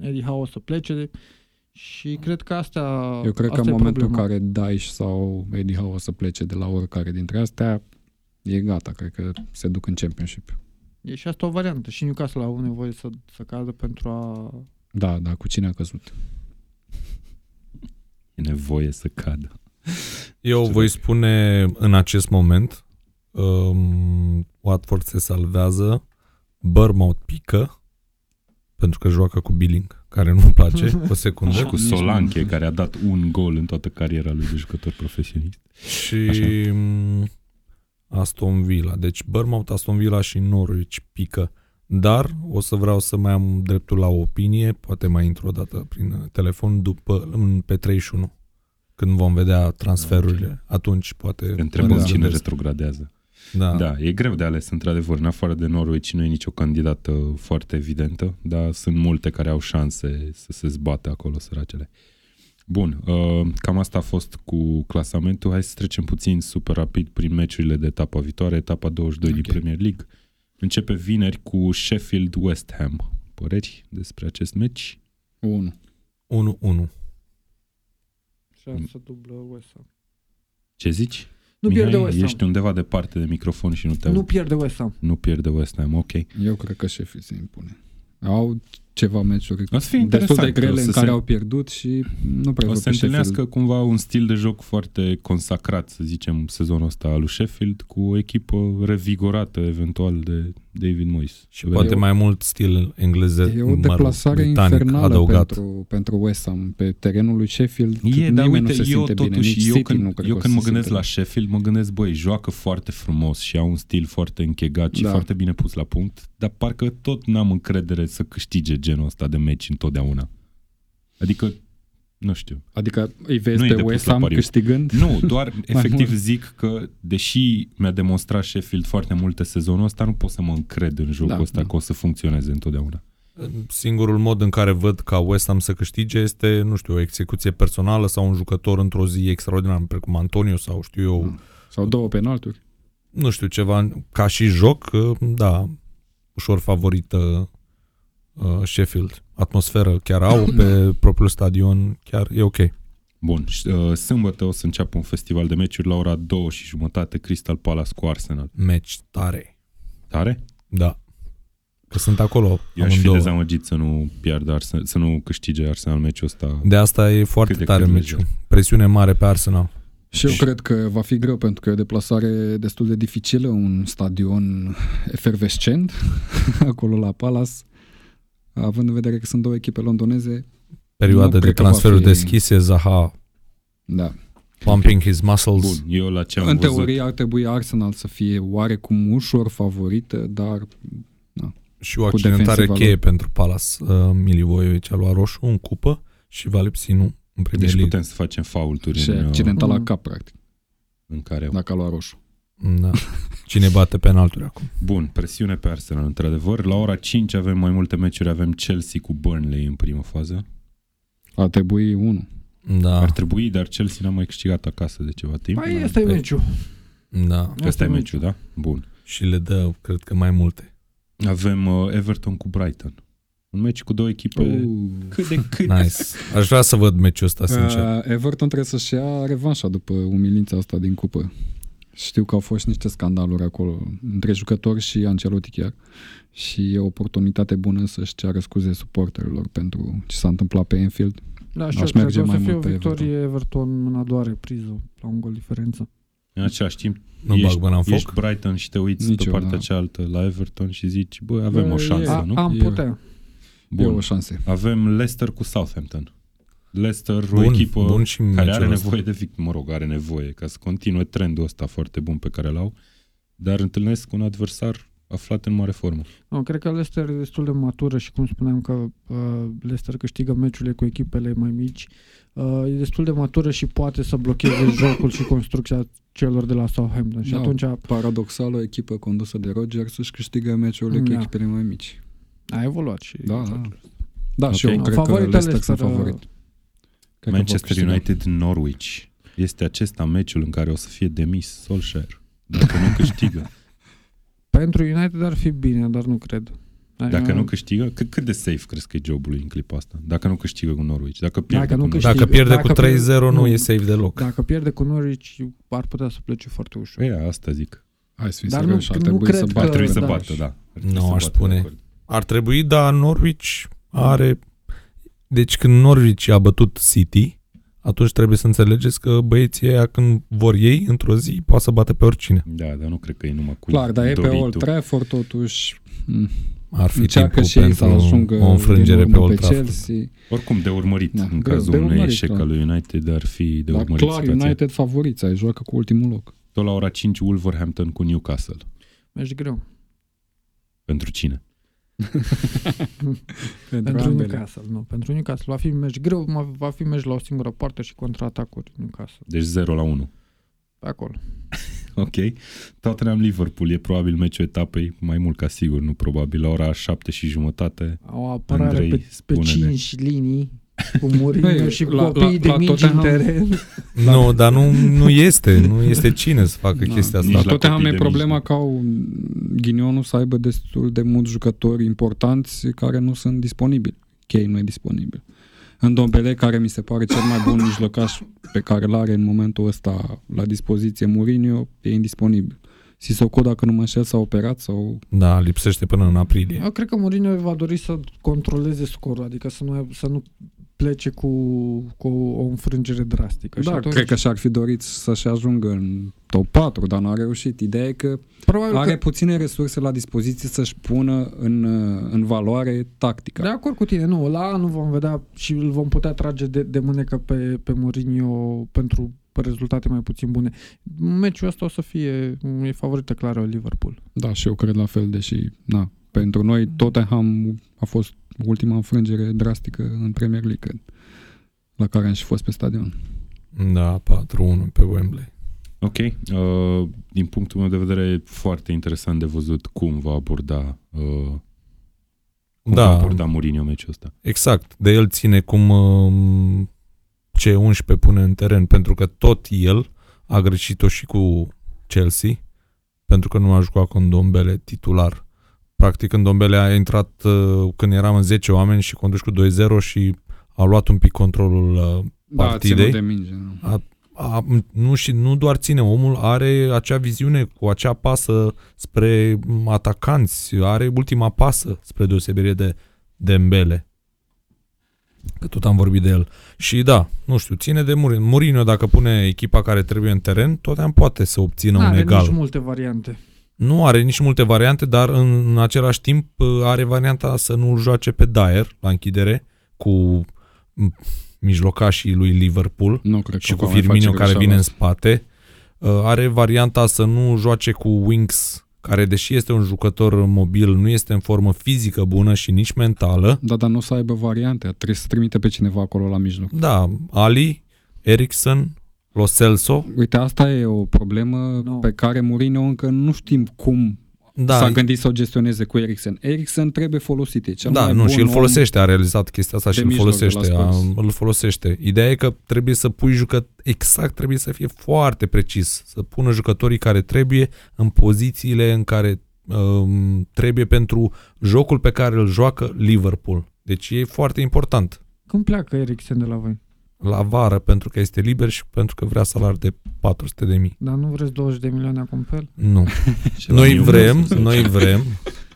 Eddie Howe o să plece... Și cred că asta Eu cred asta că în momentul în care Dyche sau Eddie Howe o să plece de la oricare dintre astea, e gata, cred că se duc în Championship. E și asta o variantă. Și Newcastle au nevoie să, să cadă pentru a... Da, da, cu cine a căzut? E nevoie să cadă. Eu voi spune în acest moment um, Watford se salvează, Bournemouth pică, pentru că joacă cu Billing, care nu-mi place, o secundă. Și cu Solanke, care a dat un gol în toată cariera lui de jucător profesionist. Și așa. Aston Villa. Deci Bournemouth, Aston Villa și Norwich pică. Dar o să vreau să mai am dreptul la o opinie, poate mai intru o dată prin telefon, după, pe treizeci și unu, când vom vedea transferurile. Atunci poate... Întrebăm cine retrogradează. Da. da, e greu de ales, într-adevăr. În afară de Norwich nu e nicio candidată foarte evidentă, dar sunt multe care au șanse să se zbată acolo, săracele. Bun, cam asta a fost cu clasamentul. Hai să trecem puțin super rapid prin meciurile de etapa viitoare, etapa douăzeci și doi okay. din Premier League. Începe vineri cu Sheffield West Ham. Păreri despre acest meci? unu unu. unu unu. Șansă dublă West Ham. Ce zici? Nu Mihai, pierde West Ham. Ești undeva departe de microfon și nu te auzi. Nu pierde West Ham. Nu pierde West Ham, ok. Eu cred că Sheffield se impune. Au ceva meciuri destul de grele în care se... au pierdut și nu prea o să se întâlnească cumva un stil de joc foarte consacrat, să zicem, sezonul ăsta al lui Sheffield, cu o echipă revigorată eventual de David Moyes. Și poate eu, mai mult stil englezesc. E o deplasare infernală adăugat. Pentru, pentru West Ham. Pe terenul lui Sheffield e, nimeni da, uite, nu se simte bine. Nici eu City când, nu cred eu că când mă gândesc simte. La Sheffield, mă gândesc, băi, joacă foarte frumos și au un stil foarte închegat și da. foarte bine pus la punct, dar parcă tot n-am încredere să câștige genul ăsta de meci întotdeauna. Adică, nu știu. Adică îi vezi pe West Ham câștigând? Nu, doar efectiv mult. Zic că deși mi-a demonstrat Sheffield foarte multe sezonul ăsta, nu pot să mă încred în jocul da, ăsta da. că o să funcționeze întotdeauna. Singurul mod în care văd ca West Ham să câștige este, nu știu, o execuție personală sau un jucător într-o zi extraordinară, precum Antonio sau știu eu... Sau două penalturi. Nu știu, ceva ca și joc, da, ușor favorită Uh, Sheffield. Atmosferă chiar au pe propriul stadion, chiar e ok. Bun, uh, sâmbătă o să înceapă un festival de meciuri la ora două și jumătate, Crystal Palace cu Arsenal. Meci tare. Tare? Da. Că sunt acolo. Eu aș fi două. dezamăgit să nu piardă Arsenal, să nu câștige Arsenal meciul ăsta. De asta e foarte tare meciul. Presiune mare pe Arsenal. Și eu cred că va fi greu, pentru că e o deplasare destul de dificilă, un stadion efervescent acolo la Palace, având în vedere că sunt două echipe londoneze. Perioada de transferuri fi... deschise, Zaha da. Pumping his muscles. Bun, eu la ce am în văzut... teorie ar trebui Arsenal să fie oarecum ușor favorită, dar na, și o accidentare cheie pentru Palace. uh, Milivojević a luat roșu în cupă și va lipsi nu în Premier League. Deci putem să facem faulturi și în, accidental uh, la cap practic în care... dacă a luat roșu. Da. Cine bate penalturi acum? Bun, presiune pe Arsenal, într-adevăr. La ora cinci avem mai multe meciuri. Avem Chelsea cu Burnley în prima fază. Ar trebui unul. Da. Ar trebui, dar Chelsea n-a mai câștigat acasă de ceva timp. Păi ăsta e meciul. Da. Ăsta e meciul, da? Bun. Și le dă, cred că, mai multe. Avem uh, Everton cu Brighton. Un meci cu două echipe uh. cât de cât. Nice. Aș vrea să văd meciul ăsta, sincer. Uh, Everton trebuie să-și ia revanșa după umilința asta din cupă. Știu că au fost niște scandaluri acolo între jucători și Ancelotti chiar, și e o oportunitate bună să-și ceară scuze suporterilor pentru ce s-a întâmplat pe Anfield. Da, și aș eu cred că o să fie o victorie Everton în a doua repriză, la un gol diferență. În același timp, nu ești, bag în foc. Ești Brighton și te uiți Nici pe partea da. cealaltă la Everton și zici, bă, avem bă, o șansă, e, nu? Am putea. Bun. E o șansă. Avem Leicester cu Southampton. Leicester, bun, o echipă care are nevoie de victorie, mă rog, are nevoie ca să continue trendul ăsta foarte bun pe care l-au, dar întâlnesc un adversar aflat în mare formă. No, cred că Leicester e destul de matură și cum spuneam că uh, Leicester câștigă meciurile cu echipele mai mici, uh, e destul de matură și poate să blocheze jocul și construcția celor de la Southampton. Și da, atunci paradoxal, o echipă condusă de Rodgers își câștigă meciurile da. cu echipele mai mici. A evoluat și da, da. da okay. Și eu no, cred că Leicester sunt favorit. Cred Manchester United Norwich. Este acesta meciul în care o să fie demis Solskjaer dacă nu câștigă. Pentru United ar fi bine, dar nu cred. Dacă United... nu câștigă, cât, cât de safe crezi că e jobul lui în clipa asta? Dacă nu câștigă cu Norwich, dacă pierde, dacă cu, nu câștigă, dacă pierde dacă cu trei zero pierde, nu, nu e safe deloc. Dacă pierde cu Norwich, ar putea să plece foarte ușor. E, asta zic. Hai să fim dar serios, nu, ar trebui să bată, că, să da, bată, da. Nu aș spune. Ar trebui, dar Norwich are... Deci când Norwich a bătut City, atunci trebuie să înțelegeți că băieții ăia când vor ei, într-o zi, poate să bată pe oricine. Da, dar nu cred că e numai cu clar, dar e pe Old Trafford, totuși ar fi timpul și pentru o înfrângere pe Old Trafford. Chelsea. Oricum de urmărit, da, în greu, cazul unui eșec al lui United, ar fi de dar urmărit. Dar clar, situația. United favoriți, ai joacă cu ultimul loc. Tot la ora cinci, Wolverhampton cu Newcastle. Mergi greu. Pentru cine? pentru, pentru Newcastle, nu, pentru Newcastle va fi meci greu, va fi meci la o singură parte și contraatacuri Newcastle. Deci zero la unu. Acolo. Ok. Tottenham Liverpool e probabil meciul etapei, mai mult ca sigur, nu probabil, la ora șapte și jumătate. Au apărare Andrei, pe, pe cinci linii cu Mourinho și la, copiii la, de la mici în teren. Nu, dar nu, nu este, nu este cine să facă da. chestia asta. Nici la Tottenham e problema mici. Că au ghinionul să aibă destul de mulți jucători importanți care nu sunt disponibili. Kane nu e disponibil. În Dembélé, care mi se pare cel mai bun mijlocaș pe care l-are în momentul ăsta la dispoziție Mourinho, e indisponibil. Sissoko, dacă nu mă înșel, s-a operat sau... Da, lipsește până în aprilie. Eu cred că Mourinho va dori să controleze scorul, adică să nu, să nu plece cu, cu o înfrângere drastică. Da, atunci... cred că și-ar fi dorit să-și ajungă în top patru, dar n-a reușit. Ideea e că probabil are că... puține resurse la dispoziție să-și pună în, în valoare tactica. De acord cu tine, nu. La anul vom vedea și îl vom putea trage de, de mânecă pe, pe Mourinho pentru rezultate mai puțin bune. Meciul ăsta o să fie, e favorită clară Liverpool. Da, și eu cred la fel, deși na, pentru noi Tottenham a fost ultima înfrângere drastică în Premier League, cred, la care am și fost pe stadion. Da, patru unu pe Wembley. Ok. Uh, din punctul meu de vedere e foarte interesant de văzut cum va aborda uh, cum da. va aborda Mourinho meciul ăsta. Exact. De el ține cum uh, ce unsprezece pune în teren, pentru că tot el a greșit-o și cu Chelsea, pentru că nu a jucat cu Ndombele titular. Practic Ndombele a intrat uh, când eram în zece oameni și conduci cu doi zero și a luat un pic controlul uh, partidei. Da, ținut de minge, nu? A, a, nu, și nu doar ține, omul are acea viziune cu acea pasă spre atacanți, are ultima pasă spre deosebire de Dembele. că tot am vorbit de el. Și da, nu știu, ține de Mourinho. Mourinho, dacă pune echipa care trebuie în teren, Tottenham poate să obțină N-are un egal. Nu are nici multe variante. Nu are nici multe variante, dar în, în același timp are varianta să nu joace pe Dyer la închidere cu mijlocașii lui Liverpool nu, și cu Firmino care vine în spate. Are varianta să nu joace cu Winks, care deși este un jucător mobil, nu este în formă fizică bună și nici mentală. Da, dar nu o să aibă variante, trebuie să trimite pe cineva acolo la mijloc. Da, Alli, Eriksen, Lo Celso. Uite, asta e o problemă no. pe care Mourinho încă nu știm cum da, s-a gândit să o gestioneze cu Eriksen. Eriksen trebuie folosit. E cel da, mai nu, bun și îl folosește, a realizat chestia asta și îl folosește. A, îl folosește. Ideea e că trebuie să pui jucători, exact, trebuie să fie foarte precis, să pună jucătorii care trebuie în pozițiile în care um, trebuie pentru jocul pe care îl joacă Liverpool. Deci e foarte important. Cum pleacă Eriksen de la voi? La vară, pentru că este liber și pentru că vrea salar de patru sute de mii. Dar nu vreți douăzeci de milioane acum pe el? Nu. Noi vrem, noi vrem.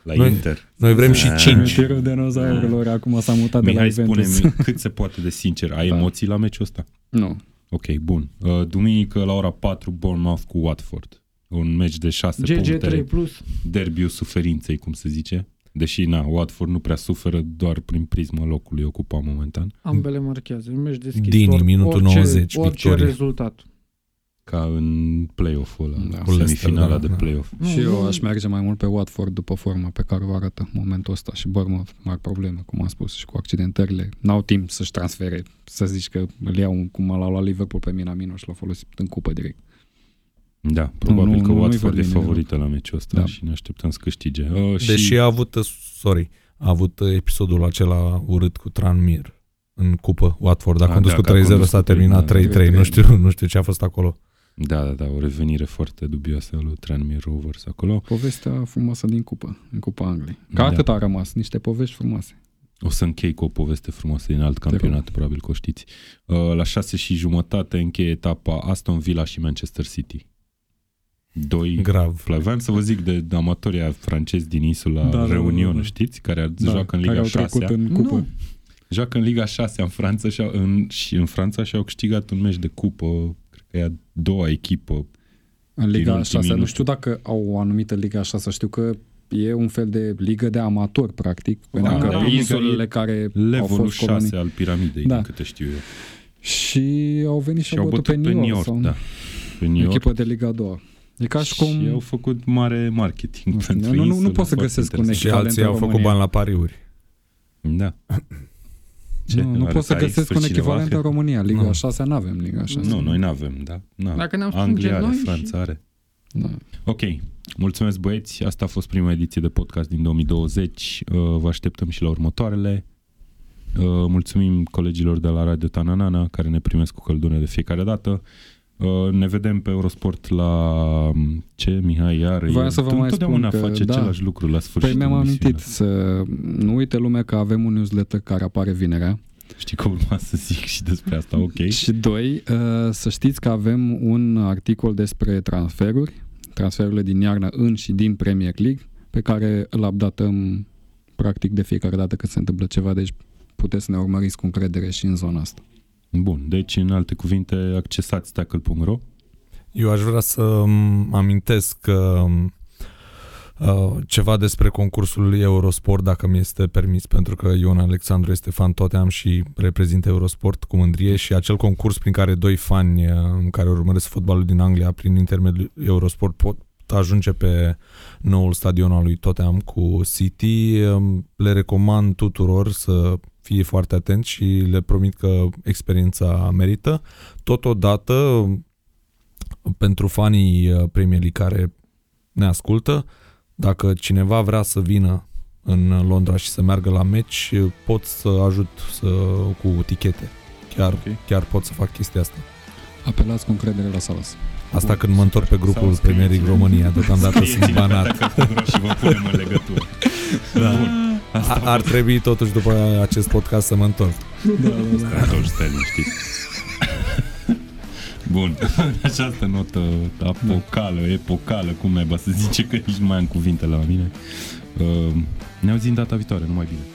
La noi, Inter. Noi vrem și cinci. Tirul dinozaurelor acum s-a mutat de la Juventus. Cât se poate de sincer, ai da. emoții la meciul ăsta? Nu. Ok, bun. Uh, duminică la ora patru, Bournemouth cu Watford. Un meci de șase puncte. G G trei plus. Derbiul suferinței, cum se zice. Deși, na, Watford nu prea suferă, doar prin prisma locului ocupat momentan. Ambele marchează, un meci deschis. Dini, minutul orice, nouăzeci, orice victorie. Rezultat. Ca în play-off-ul ăla, da, semifinala da, de da. play-off. Mm. Și eu aș merge mai mult pe Watford după forma pe care o arată momentul ăsta și Bournemouth mari probleme, cum am spus, și cu accidentările. N-au timp să-și transfere, să zici că îl iau cum l-a luat Liverpool pe Minamino și l-a folosit în cupă direct. Da, probabil nu, că nu, Watford e favorită la meciul ăsta da. și ne așteptăm să câștige. Uh, și... Deși a avut, sorry, a avut episodul acela urât cu Tranmere în cupă Watford. A, a condus da, cu trei zero, s-a terminat trei trei, da, nu știu, nu știu ce a fost acolo. Da, da, da, o revenire foarte dubioasă a lui Tranmere Rovers acolo. Povestea frumoasă din cupă, în cupa Angliei. Că da. atât a rămas, niște povești frumoase. O să închei cu o poveste frumoasă din alt campionat, probabil că o știți. Uh, la șase și jumătate încheie etapa Aston Villa și Manchester City. Doi grav. Vreau să vă zic de amatoria francezi din insula da, Reunion, da, da. știți? Care da, joacă în Liga șase. În cupă. Joacă în Liga șase în Franța și, în, și în Franța și au câștigat un meci de cupă, cred că e a doua echipă. În Liga șase, nu știu dacă au o anumită Liga șase, știu că e un fel de ligă de amator, practic. Da, pentru da, că insulele care au fost colonii. șase al piramidei, da. din câte știu eu. Și au venit și au bătut pe New York. Sau... Da. Pe New York. Echipă de Liga a doua. E ca și cum... au făcut mare marketing. Nu, nu, nu, nu pot să găsesc un echivalent. Și alții au făcut bani la pariuri. Da. Ce? Nu, nu pot să găsesc un echivalent în România. Liga no. șase n-avem. Liga șase. Nu, noi n-avem, da. N-avem. Dacă ne-am Anglia are, Franța și... are. Da. Ok, mulțumesc băieți. Asta a fost prima ediție de podcast din două mii douăzeci. Vă așteptăm și la următoarele. Mulțumim colegilor de la Radio Tananana care ne primesc cu căldură de fiecare dată. Ne vedem pe Eurosport la ce, Mihai, iar Vreau să vă mai spun că, face da, același lucru la sfârșitul. Păi mi-am amintit să nu uite lumea că avem un newsletter care apare vinerea. Știi că urma să zic și despre asta, ok. Și doi, să știți că avem un articol despre transferuri, transferurile din iarnă în și din Premier League, pe care îl updatăm practic de fiecare dată când se întâmplă ceva, deci puteți să ne urmăriți cu încredere și în zona asta. Bun, deci în alte cuvinte accesați tackle punct ro. Eu aș vrea să amintesc uh, uh, ceva despre concursul Eurosport, dacă mi este permis, pentru că Ion Alexandru este fan Tottenham și reprezintă Eurosport cu mândrie și acel concurs prin care doi fani uh, care urmăresc fotbalul din Anglia prin intermediul Eurosport pot ajunge pe noul stadion al lui Tottenham cu City. Le recomand tuturor să fie foarte atenți și le promit că experiența merită. Totodată, pentru fanii Premier League care ne ascultă, dacă cineva vrea să vină în Londra și să meargă la meci, pot să ajut să, cu tichete. Chiar, okay. chiar pot să fac chestia asta. Apelați cu încredere la Salas. Asta când mă întorc pe grupul Premier League România, deocamdată sunt banat. Și vă punem în legătură. Da. Bun. A, ar trebui totuși după acest podcast să mă întorc. Da, da, da. Atunci stai liniștit. Bun. Această notă apocală, epocală, cum naiba să zice că nici nu mai am cuvinte la mine. Ne auzim data viitoare, numai bine.